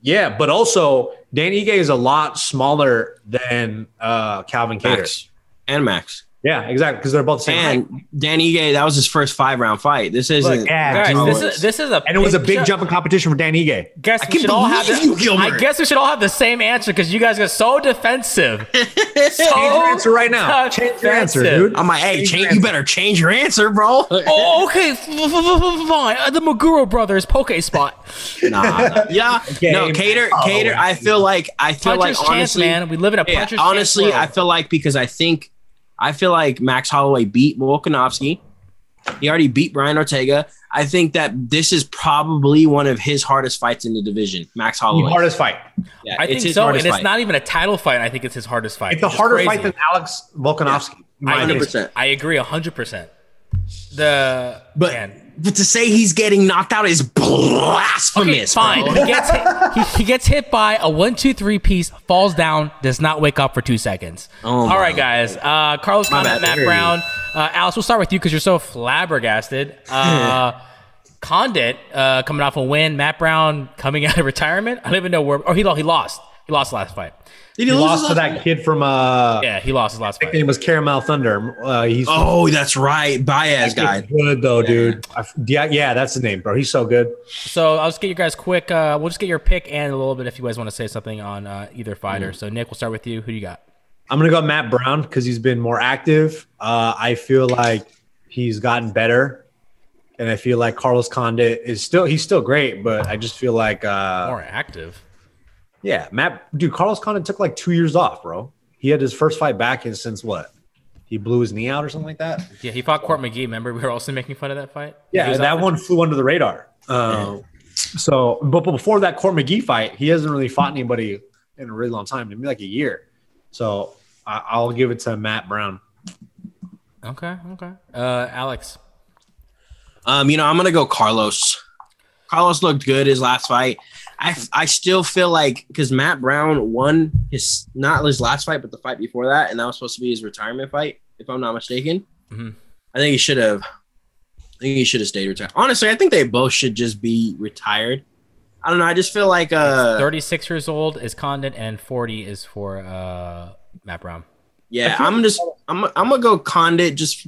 Yeah, but also Danny Gay is a lot smaller than Calvin Kattar and Max. Yeah, exactly, because they're both the same. And Danny Gay, that was his first 5-round fight. This isn't. Yeah, guys, this is and it was a big jumping competition for Danny Gay. I guess we should all have the same answer because you guys are so defensive. Change your answer right now. Change your answer, dude. I'm like, hey, you better change your answer, bro. Oh, okay, fine. The Maguro Brothers poke spot. Nah, yeah, no, Kattar. I feel like honestly, man, we live in a puncher's chance. Honestly, I feel like Max Holloway beat Volkanovski. He already beat Brian Ortega. I think that this is probably one of his hardest fights in the division, Max Holloway. The hardest fight. Yeah, I think so, and it's not even a title fight. I think it's his hardest fight. It's a harder fight than Alex Volkanovski. Yeah, 100%. I agree 100%. But to say he's getting knocked out is blasphemous. Okay, fine. He gets hit by a 1-2-3 piece, falls down, does not wake up for 2 seconds. All right, guys. Carlos Condit, Matt Brown. Alex, we'll start with you because you're so flabbergasted. Condit coming off a win. Matt Brown coming out of retirement. I don't even know where. Or he lost. He lost the last fight. He lost to that kid from yeah, he lost his last fight. His name was Caramel Thunder. That's right. Baez guy. Good though, dude. Yeah, that's the name, bro. He's so good. So I'll just get you guys quick. We'll just get your pick and a little bit if you guys want to say something on either fighter. So Nick, we'll start with you. Who do you got? I'm gonna go Matt Brown because he's been more active. I feel like he's gotten better, and I feel like Carlos Condit is still great, but I just feel like more active. Yeah, Carlos Condit took like 2 years off, bro. He had his first fight back since what? He blew his knee out or something like that? Yeah, he fought Court McGee. Remember, we were also making fun of that fight? Yeah, that one flew under the radar. But before that Court McGee fight, he hasn't really fought anybody in a really long time, maybe like a year. So I'll give it to Matt Brown. Okay. Alex? I'm going to go Carlos. Carlos looked good his last fight. I still feel like because Matt Brown won not his last fight, but the fight before that, and that was supposed to be his retirement fight, if I'm not mistaken. Mm-hmm. I think he should have stayed retired. Honestly, I think they both should just be retired. I don't know. I just feel like 36 years old is Condit and 40 is for Matt Brown. Yeah, I'm gonna go Condit. Just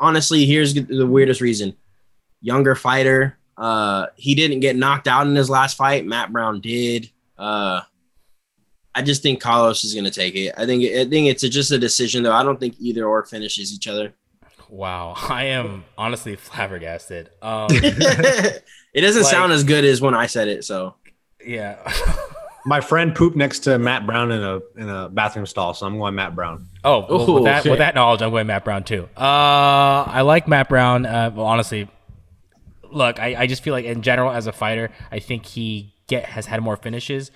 honestly, here's the weirdest reason: younger fighter. He didn't get knocked out in his last fight. Matt Brown did. I just think Carlos is going to take it. I think it's just a decision, though. I don't think either or finishes each other. Wow. I am honestly flabbergasted. It doesn't sound as good as when I said it. So, yeah. My friend pooped next to Matt Brown in a bathroom stall, so I'm going Matt Brown. Oh, well, with that knowledge, I'm going Matt Brown, too. I like Matt Brown. Honestly. Look, I just feel like in general as a fighter, I think he has had more finishes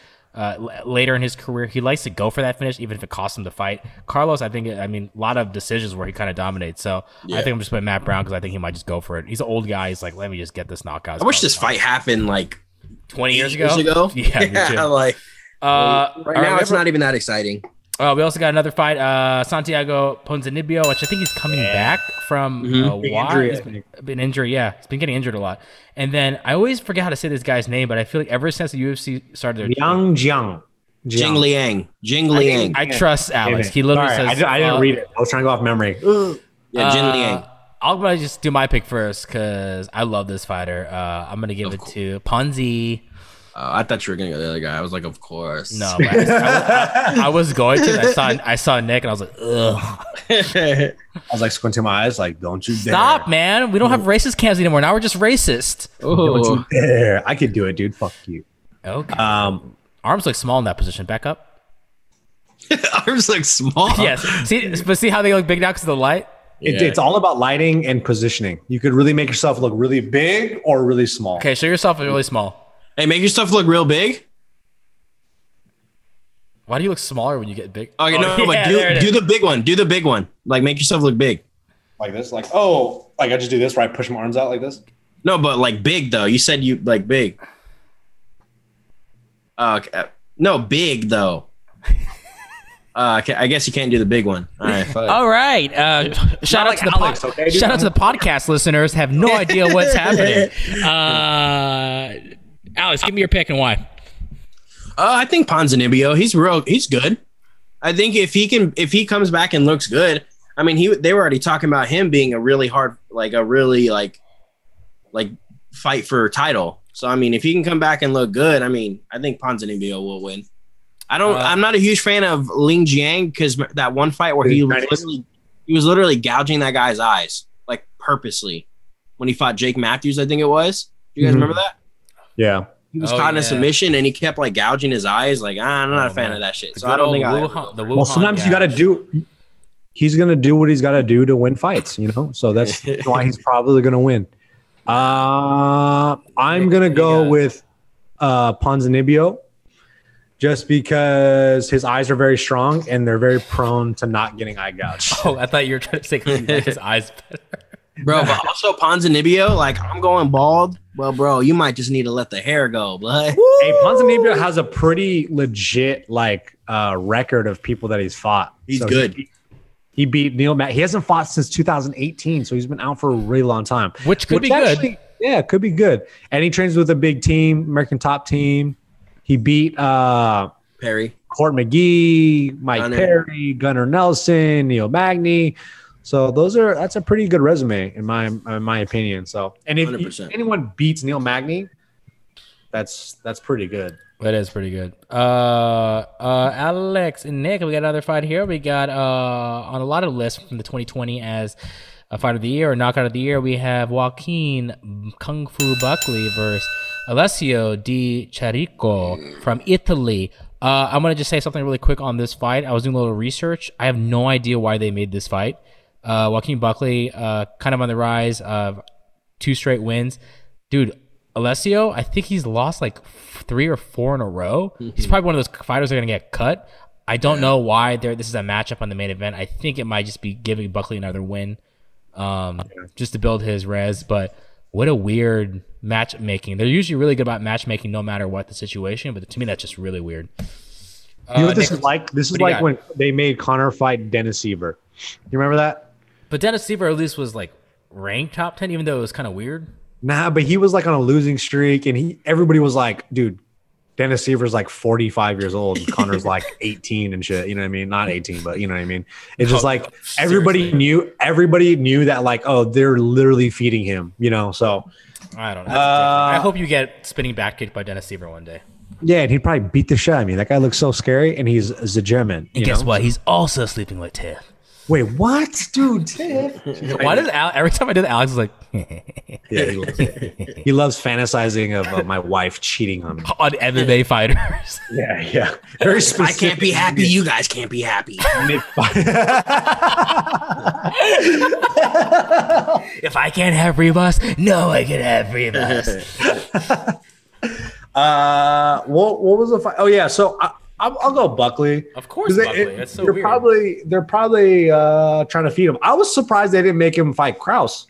later in his career. He likes to go for that finish, even if it costs him the fight. Carlos, a lot of decisions where he kind of dominates. So yeah. I think I'm just putting Matt Brown because I think he might just go for it. He's an old guy. He's like, let me just get this knockout. I wish this fight happened like 20 years ago. Yeah, me too. Right now it's not even that exciting. We also got another fight, Santiago Ponzinibbio, which I think he's coming back from an injury. Yeah, he's been getting injured a lot. And then I always forget how to say this guy's name, but I feel like ever since the UFC started their Yang Jing Liang. I trust Alex. He literally says... I didn't read it. I was trying to go off memory. Yeah, Jing Liang. I'll probably just do my pick first because I love this fighter. I'm going to give it to Ponzi. I thought you were going to go the other guy. I was like, of course. No, but I was going to. I saw Nick, and I was like, ugh. I was like squinting my eyes, like, don't you dare. Stop, man. We don't have racist cams anymore. Now we're just racist. Ooh. Don't you dare. I could do it, dude. Fuck you. Okay. Arms look small in that position. Back up. Arms look small? Yes. See how they look big now because of the light? It's all about lighting and positioning. You could really make yourself look really big or really small. Okay, show yourself really small. Hey, make your stuff look real big. Why do you look smaller when you get big? Okay, do the big one. Do the big one. Like, make yourself look big. Like this? Like, oh, like I just do this, right? Push my arms out like this? No, but like big, though. You said you like big. Okay. No, big, though. I guess you can't do the big one. All right. Fine. All right. Shout out to the podcast listeners. Have no idea what's happening. Alex, give me your pick and why. I think Ponzinibbio. He's good. I think if he comes back and looks good. I mean, they were already talking about him being a really hard, like a really like fight for title. So I mean, if he can come back and look good, I mean, I think Ponzinibbio will win. I'm not a huge fan of Ling Jiang because that one fight where he was literally gouging that guy's eyes like purposely when he fought Jake Matthews. I think it was. Do you guys remember that? Yeah. He was caught in a submission and he kept like gouging his eyes. Like, I'm not a fan of that shit. So I don't think Well, sometimes you got to do, he's going to do what he's got to do to win fights, you know? So that's why he's probably going to win. I'm going to go with Ponzinibbio just because his eyes are very strong and they're very prone to not getting eye gouged. Oh, I thought you were trying to say his eyes better. Bro, but also Ponzinibbio, like I'm going bald. Well, bro, you might just need to let the hair go, blood. Hey, Ponzinibbio has a pretty legit like record of people that he's fought. He's good. He beat Neil Matt. He hasn't fought since 2018, so he's been out for a really long time. Which could be good. Yeah, could be good. And he trains with a big team, American Top Team. He beat Perry, Court McGee, Mike Perry, Gunnar Nelson, Neil Magny. So that's a pretty good resume in my opinion. So and if 100%. Anyone beats Neil Magny, that's pretty good. That is pretty good. Alex and Nick, we got another fight here. We got on a lot of lists from the 2020 as a fight of the year or knockout of the year. We have Joaquin Kung Fu Buckley versus Alessio Di Chirico from Italy. I'm gonna just say something really quick on this fight. I was doing a little research. I have no idea why they made this fight. Joaquin Buckley, kind of on the rise of 2 straight wins. Dude, Alessio, I think he's lost like 3 or 4 in a row. Mm-hmm. He's probably one of those fighters that are going to get cut. I don't know why this is a matchup on the main event. I think it might just be giving Buckley another win just to build his res. But what a weird matchmaking. They're usually really good about matchmaking no matter what the situation. But to me, that's just really weird. You know what this is like? This is like when they made Conor fight Dennis Seaver. You remember that? But Dennis Seaver at least was like ranked top 10, even though it was kind of weird. Nah, but he was like on a losing streak, and everybody was like, dude, Dennis Seaver's like 45 years old, and Connor's like 18 and shit. You know what I mean? Not 18, but you know what I mean. It's just like everybody knew that like, oh, they're literally feeding him. You know, so I don't know. I hope you get spinning back kicked by Dennis Seaver one day. Yeah, and he'd probably beat the shit out of me. That guy looks so scary, and he's a German. And guess what? He's also sleeping with Tiff. Wait, what? Dude, Tiff. Why does Alex, every time I do that, Alex is like... Yeah, he loves it. He loves fantasizing of my wife cheating on me. On MMA fighters. Yeah. Very specific. I can't be happy. You guys can't be happy. If I can't have Rebus, no, I can have Rebus. What was the fight? Oh, yeah, so... I'll go Buckley. Of course, Buckley. That's so weird. They're probably trying to feed him. I was surprised they didn't make him fight Krause.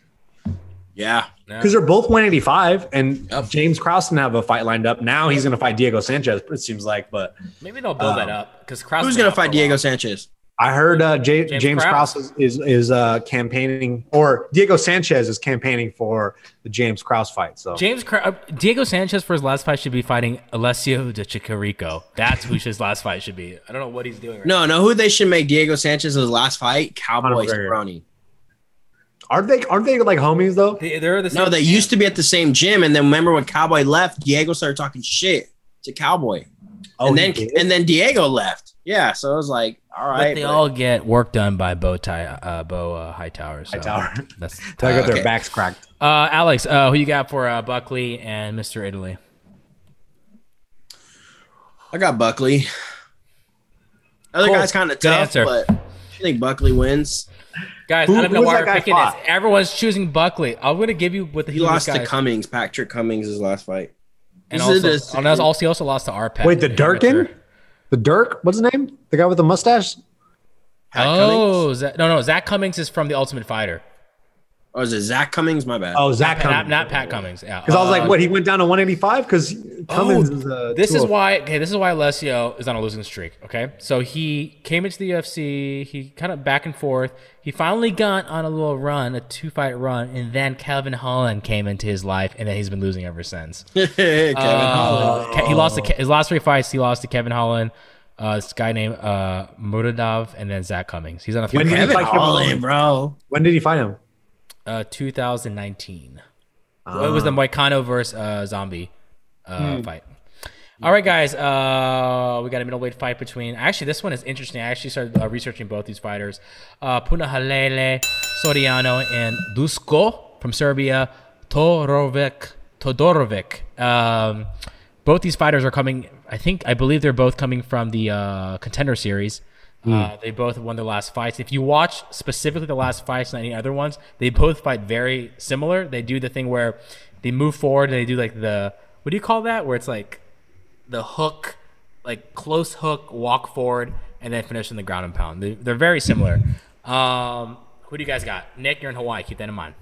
Yeah, because they're both 185, and James Krause didn't have a fight lined up. Now he's going to fight Diego Sanchez, it seems like. But maybe they'll build that up, because Krause. Who's going to fight Diego Sanchez? I heard James Krause is campaigning, or Diego Sanchez is campaigning for the James Krause fight. So Diego Sanchez for his last fight should be fighting Alessio De Chicarico. That's who his last fight should be. I don't know what he's doing right now. No, who they should make Diego Sanchez's last fight? Cowboy Cerrone. Aren't they like homies though? They're the same. No, they used to be at the same gym, and then remember when Cowboy left, Diego started talking shit to Cowboy. Oh, and then Diego left. Yeah, so I was like, all right. But they all get work done by Bo Hightower. So Hightower. That's they got their backs cracked. Alex, who you got for Buckley and Mr. Italy? I got Buckley. Other guy's kind of tough, but I think Buckley wins. Guys, I don't know why we're picking this. Everyone's choosing Buckley. I'm going to give you what he lost to Cummings. Patrick Cummings' his last fight. And also, he also lost to RPAC. Wait, the Durkin? The Dirk? What's his name? The guy with the mustache? No. Zach Cummings is from The Ultimate Fighter. Oh, is it Zach Cummings? My bad. Oh, Zach Cummings. Not Pat Cummings. Yeah. Because I was like, what? He went down to 185? Because Cummings is a. This is why Alessio is on a losing streak. Okay. So he came into the UFC. He kind of back and forth. He finally got on a little run, a 2-fight run, and then Kevin Holland came into his life, and then he's been losing ever since. Kevin Holland. He lost his last 3 fights. He lost to Kevin Holland, this guy named Muradov, and then Zach Cummings. He's on a 3. When did he fight Holland, bro? When did he fight him? 2019. It was the Moicano versus Zombie fight. All right, guys. We got a middleweight fight between. Actually, this one is interesting. I actually started researching both these fighters. Punahele Soriano and Dusko from Serbia. Todorovic. Both these fighters are coming. I believe they're both coming from the Contender Series. They both won their last fights. If you watch specifically the last fights, not any other ones, they both fight very similar. They do the thing where they move forward and they do like the, what do you call that? Where it's like the hook, like close hook, walk forward, and then finish on the ground and pound. They're very similar. Who do you guys got? Nick, you're in Hawaii. Keep that in mind.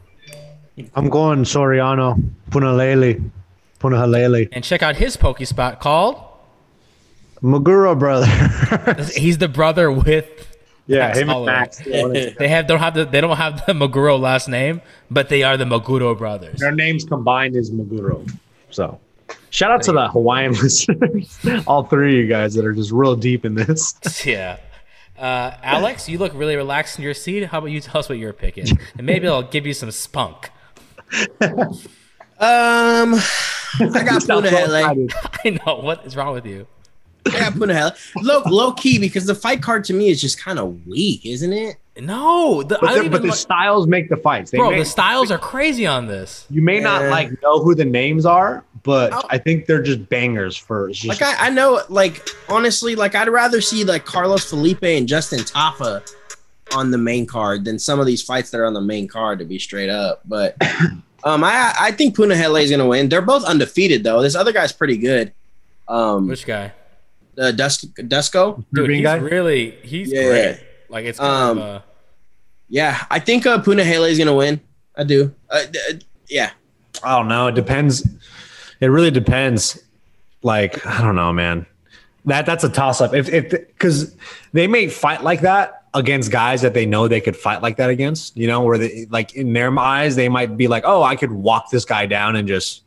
I'm going Soriano, Punahele. And check out his pokey spot called... Maguro Brothers. He's the brother with Max Holloway. Max. They don't have the Maguro last name, but they are the Maguro Brothers. Their names combined is Maguro. So, shout out to the Hawaiian listeners, all three of you guys that are just real deep in this. Yeah, Alex, you look really relaxed in your seat. How about you tell us what your pick is, and maybe I'll give you some spunk. I got Punahele. I know, what is wrong with you? Yeah, Punahele. Low key, because the fight card to me is just kind of weak, isn't it? No. The styles make the fights. The styles are crazy on this. You may not know who the names are, but I think they're just bangers for. Just, like I know, like honestly, like I'd rather see like Carlos Felipe and Justin Tafa on the main card than some of these fights that are on the main card, to be straight up. But I think Punahele is gonna win. They're both undefeated though. This other guy's pretty good. Which guy? Dusko, dude, he's great. Yeah. Like it's kind of, yeah. I think Punahele is gonna win. I do. Yeah. I don't know. It depends. It really depends. Like I don't know, man. That's a toss up. If because they may fight like that against guys that they know they could fight like that against. You know, where they like in their eyes they might be like, oh, I could walk this guy down and just.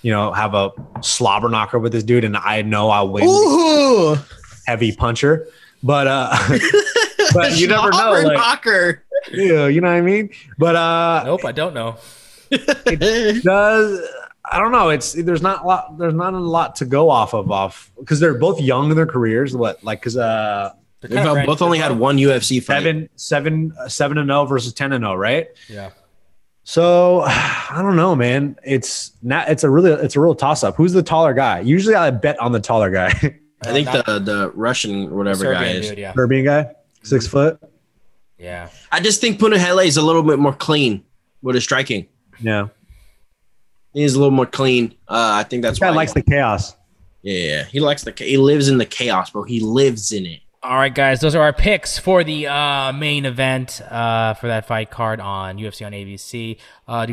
You know, have a slobber knocker with this dude, and I know I'll win. Ooh. Heavy puncher, but you never know. Slobber knocker. You know what I mean? But nope, I don't know. It does. I don't know. It's there's not a lot to go off because they're both young in their careers. They've both only had one UFC fight. 7-0 versus 10-0, right? Yeah. So I don't know, man. It's a real toss up. Who's the taller guy? Usually I bet on the taller guy. I think the Russian or whatever Serbian guy is. Serbian guy, 6 foot. Yeah. I just think Punahele is a little bit more clean with his striking. Yeah. He's a little more clean. I think that's why. This guy likes the chaos. Yeah. He lives in the chaos, bro. He lives in it. All right, guys, those are our picks for the main event for that fight card on UFC on ABC. Do you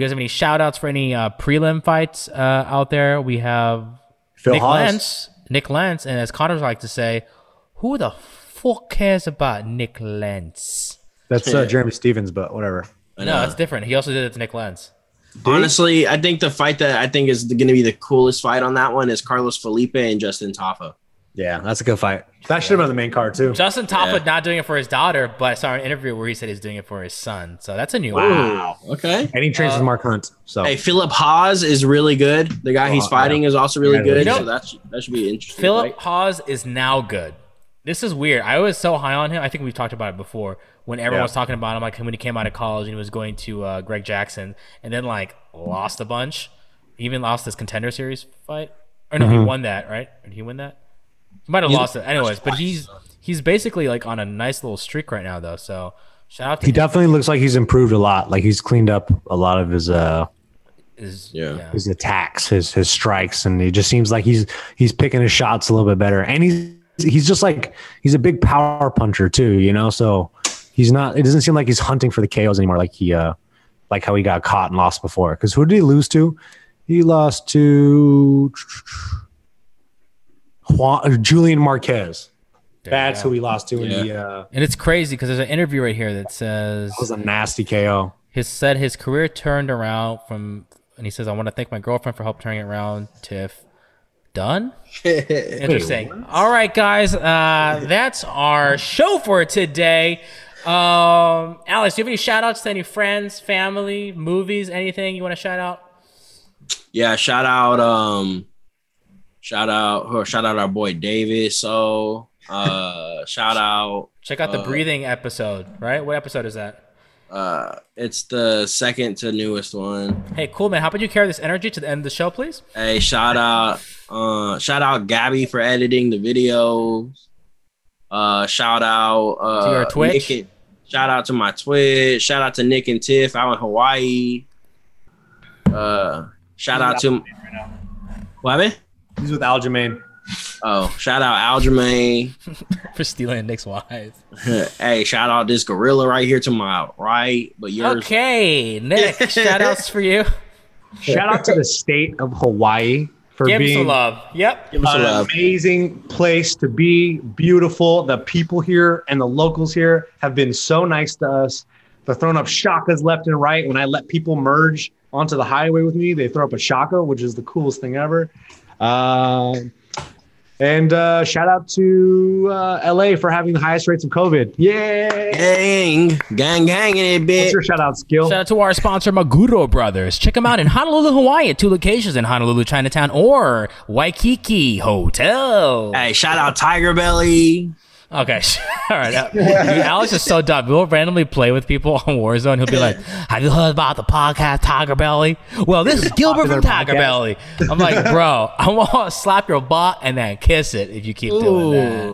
guys have any shout-outs for any prelim fights out there? We have Nick Lentz, and as Connor's like to say, who the fuck cares about Nick Lentz? That's Jeremy Stevens, but whatever. No, that's different. He also did it to Nick Lentz. Honestly, I think the fight that I think is going to be the coolest fight on that one is Carlos Felipe and Justin Tafa. Yeah, that's a good fight. That should have been on the main card, too. Justin Tafa not doing it for his daughter, but I saw an interview where he said he's doing it for his son. So that's a new one. Wow. Okay. And he trains with Mark Hunt. So. Hey, Philip Haas is really good. The guy he's fighting is also really good. You know, so that should be interesting. Philip Haas is now good. This is weird. I was so high on him. I think we've talked about it before. When everyone was talking about him, like when he came out of college and he was going to Greg Jackson and then like lost a bunch. He even lost his Contender Series fight. Or no, he won that, right? Did he win that? He might have lost it anyways, but he's basically like on a nice little streak right now though. So shout out to him. He definitely looks like he's improved a lot. Like he's cleaned up a lot of his attacks, his strikes, and it just seems like he's picking his shots a little bit better. And he's just like he's a big power puncher too, you know. So he's not. It doesn't seem like he's hunting for the KOs anymore, like he like how he got caught and lost before. Because who did he lose to? He lost to Julian Marquez. That's who he lost to. Yeah. And it's crazy because there's an interview right here that says that was a nasty KO. He said his career turned around and he says, "I want to thank my girlfriend for help turning it around." Tiff done. Interesting. Wait, all right, guys, that's our show for today. Alex, do you have any shout outs to any friends, family, movies, anything you want to shout out? Yeah, shout out our boy Davis. So, shout out. Check out the breathing episode, right? What episode is that? It's the second to newest one. Hey, cool, man. How about you carry this energy to the end of the show, please? Hey, shout out Gabby for editing the videos. Shout out to your Twitch. Shout out to my Twitch. Shout out to Nick and Tiff out in Hawaii. Shout out to what? He's with Aljamain. Oh, shout out Aljamain for stealing Nick's wife. Hey, shout out this gorilla right here to my right. But yours. Okay, Nick. Shout outs for you. Shout out to the state of Hawaii for being some love. Yep, an amazing place to be. Beautiful. The people here and the locals here have been so nice to us. They're throwing up shakas left and right. When I let people merge onto the highway with me, they throw up a shaka, which is the coolest thing ever. And shout out to LA for having the highest rates of COVID. Yay! Gang in it, bitch. What's your shout out, Gil? Shout out to our sponsor, Maguro Brothers. Check them out in Honolulu, Hawaii at 2 locations in Honolulu, Chinatown, or Waikiki Hotel. Hey, shout out Tiger Belly. Okay, all right. Alex is so dumb. We'll randomly play with people on Warzone. He'll be like, "Have you heard about the podcast Tiger Belly?" Well, this is Gilbert from Tiger Belly. I'm like, bro, I want to slap your butt and then kiss it if you keep doing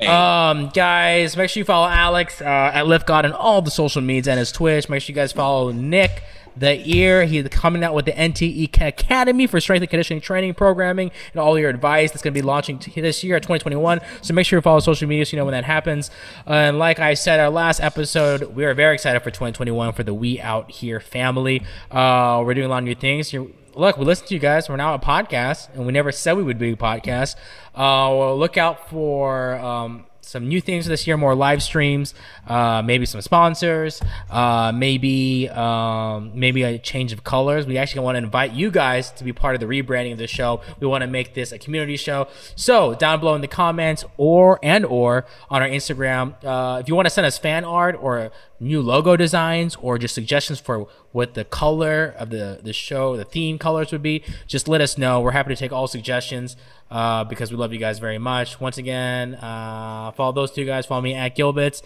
that. Guys, make sure you follow Alex at Lift God on all the social medias and his Twitch. Make sure you guys follow Nick the Ear. He's coming out with the NTE Academy for strength and conditioning training, programming, and all your advice. That's going to be launching this year, 2021. So make sure you follow social media so you know when that happens. And like I said, our last episode, we are very excited for 2021 for the We Out Here family. We're doing a lot of new things. Look, we listen to you guys. We're now a podcast, and we never said we would be a podcast. We'll look out for some new things this year, more live streams, maybe some sponsors, maybe a change of colors. We actually want to invite you guys to be part of the rebranding of the show. We want to make this a community show. So down below in the comments or on our Instagram, if you want to send us fan art or new logo designs or just suggestions for what the color of the show, the theme colors would be, just let us know. We're happy to take all suggestions because we love you guys very much. Once again, follow those two guys. Follow me at Gilbits.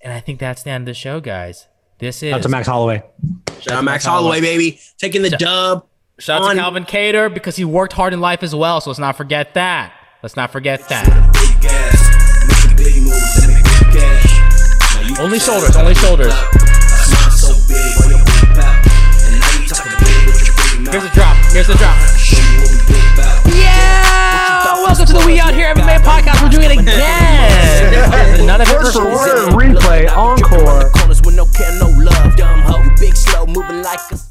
And I think that's the end of the show, guys. This is... Shout out to Max Holloway. Shout out Max Holloway, baby. Taking the dub. Shout out to Calvin Kattar because he worked hard in life as well. So let's not forget that. Only shoulders. Here's the drop. Yeah! Welcome to the We Out Here MMA podcast. We're doing it again. for word, replay, encore. Corners with no care, no love, dumb hoe. You big slow, moving like a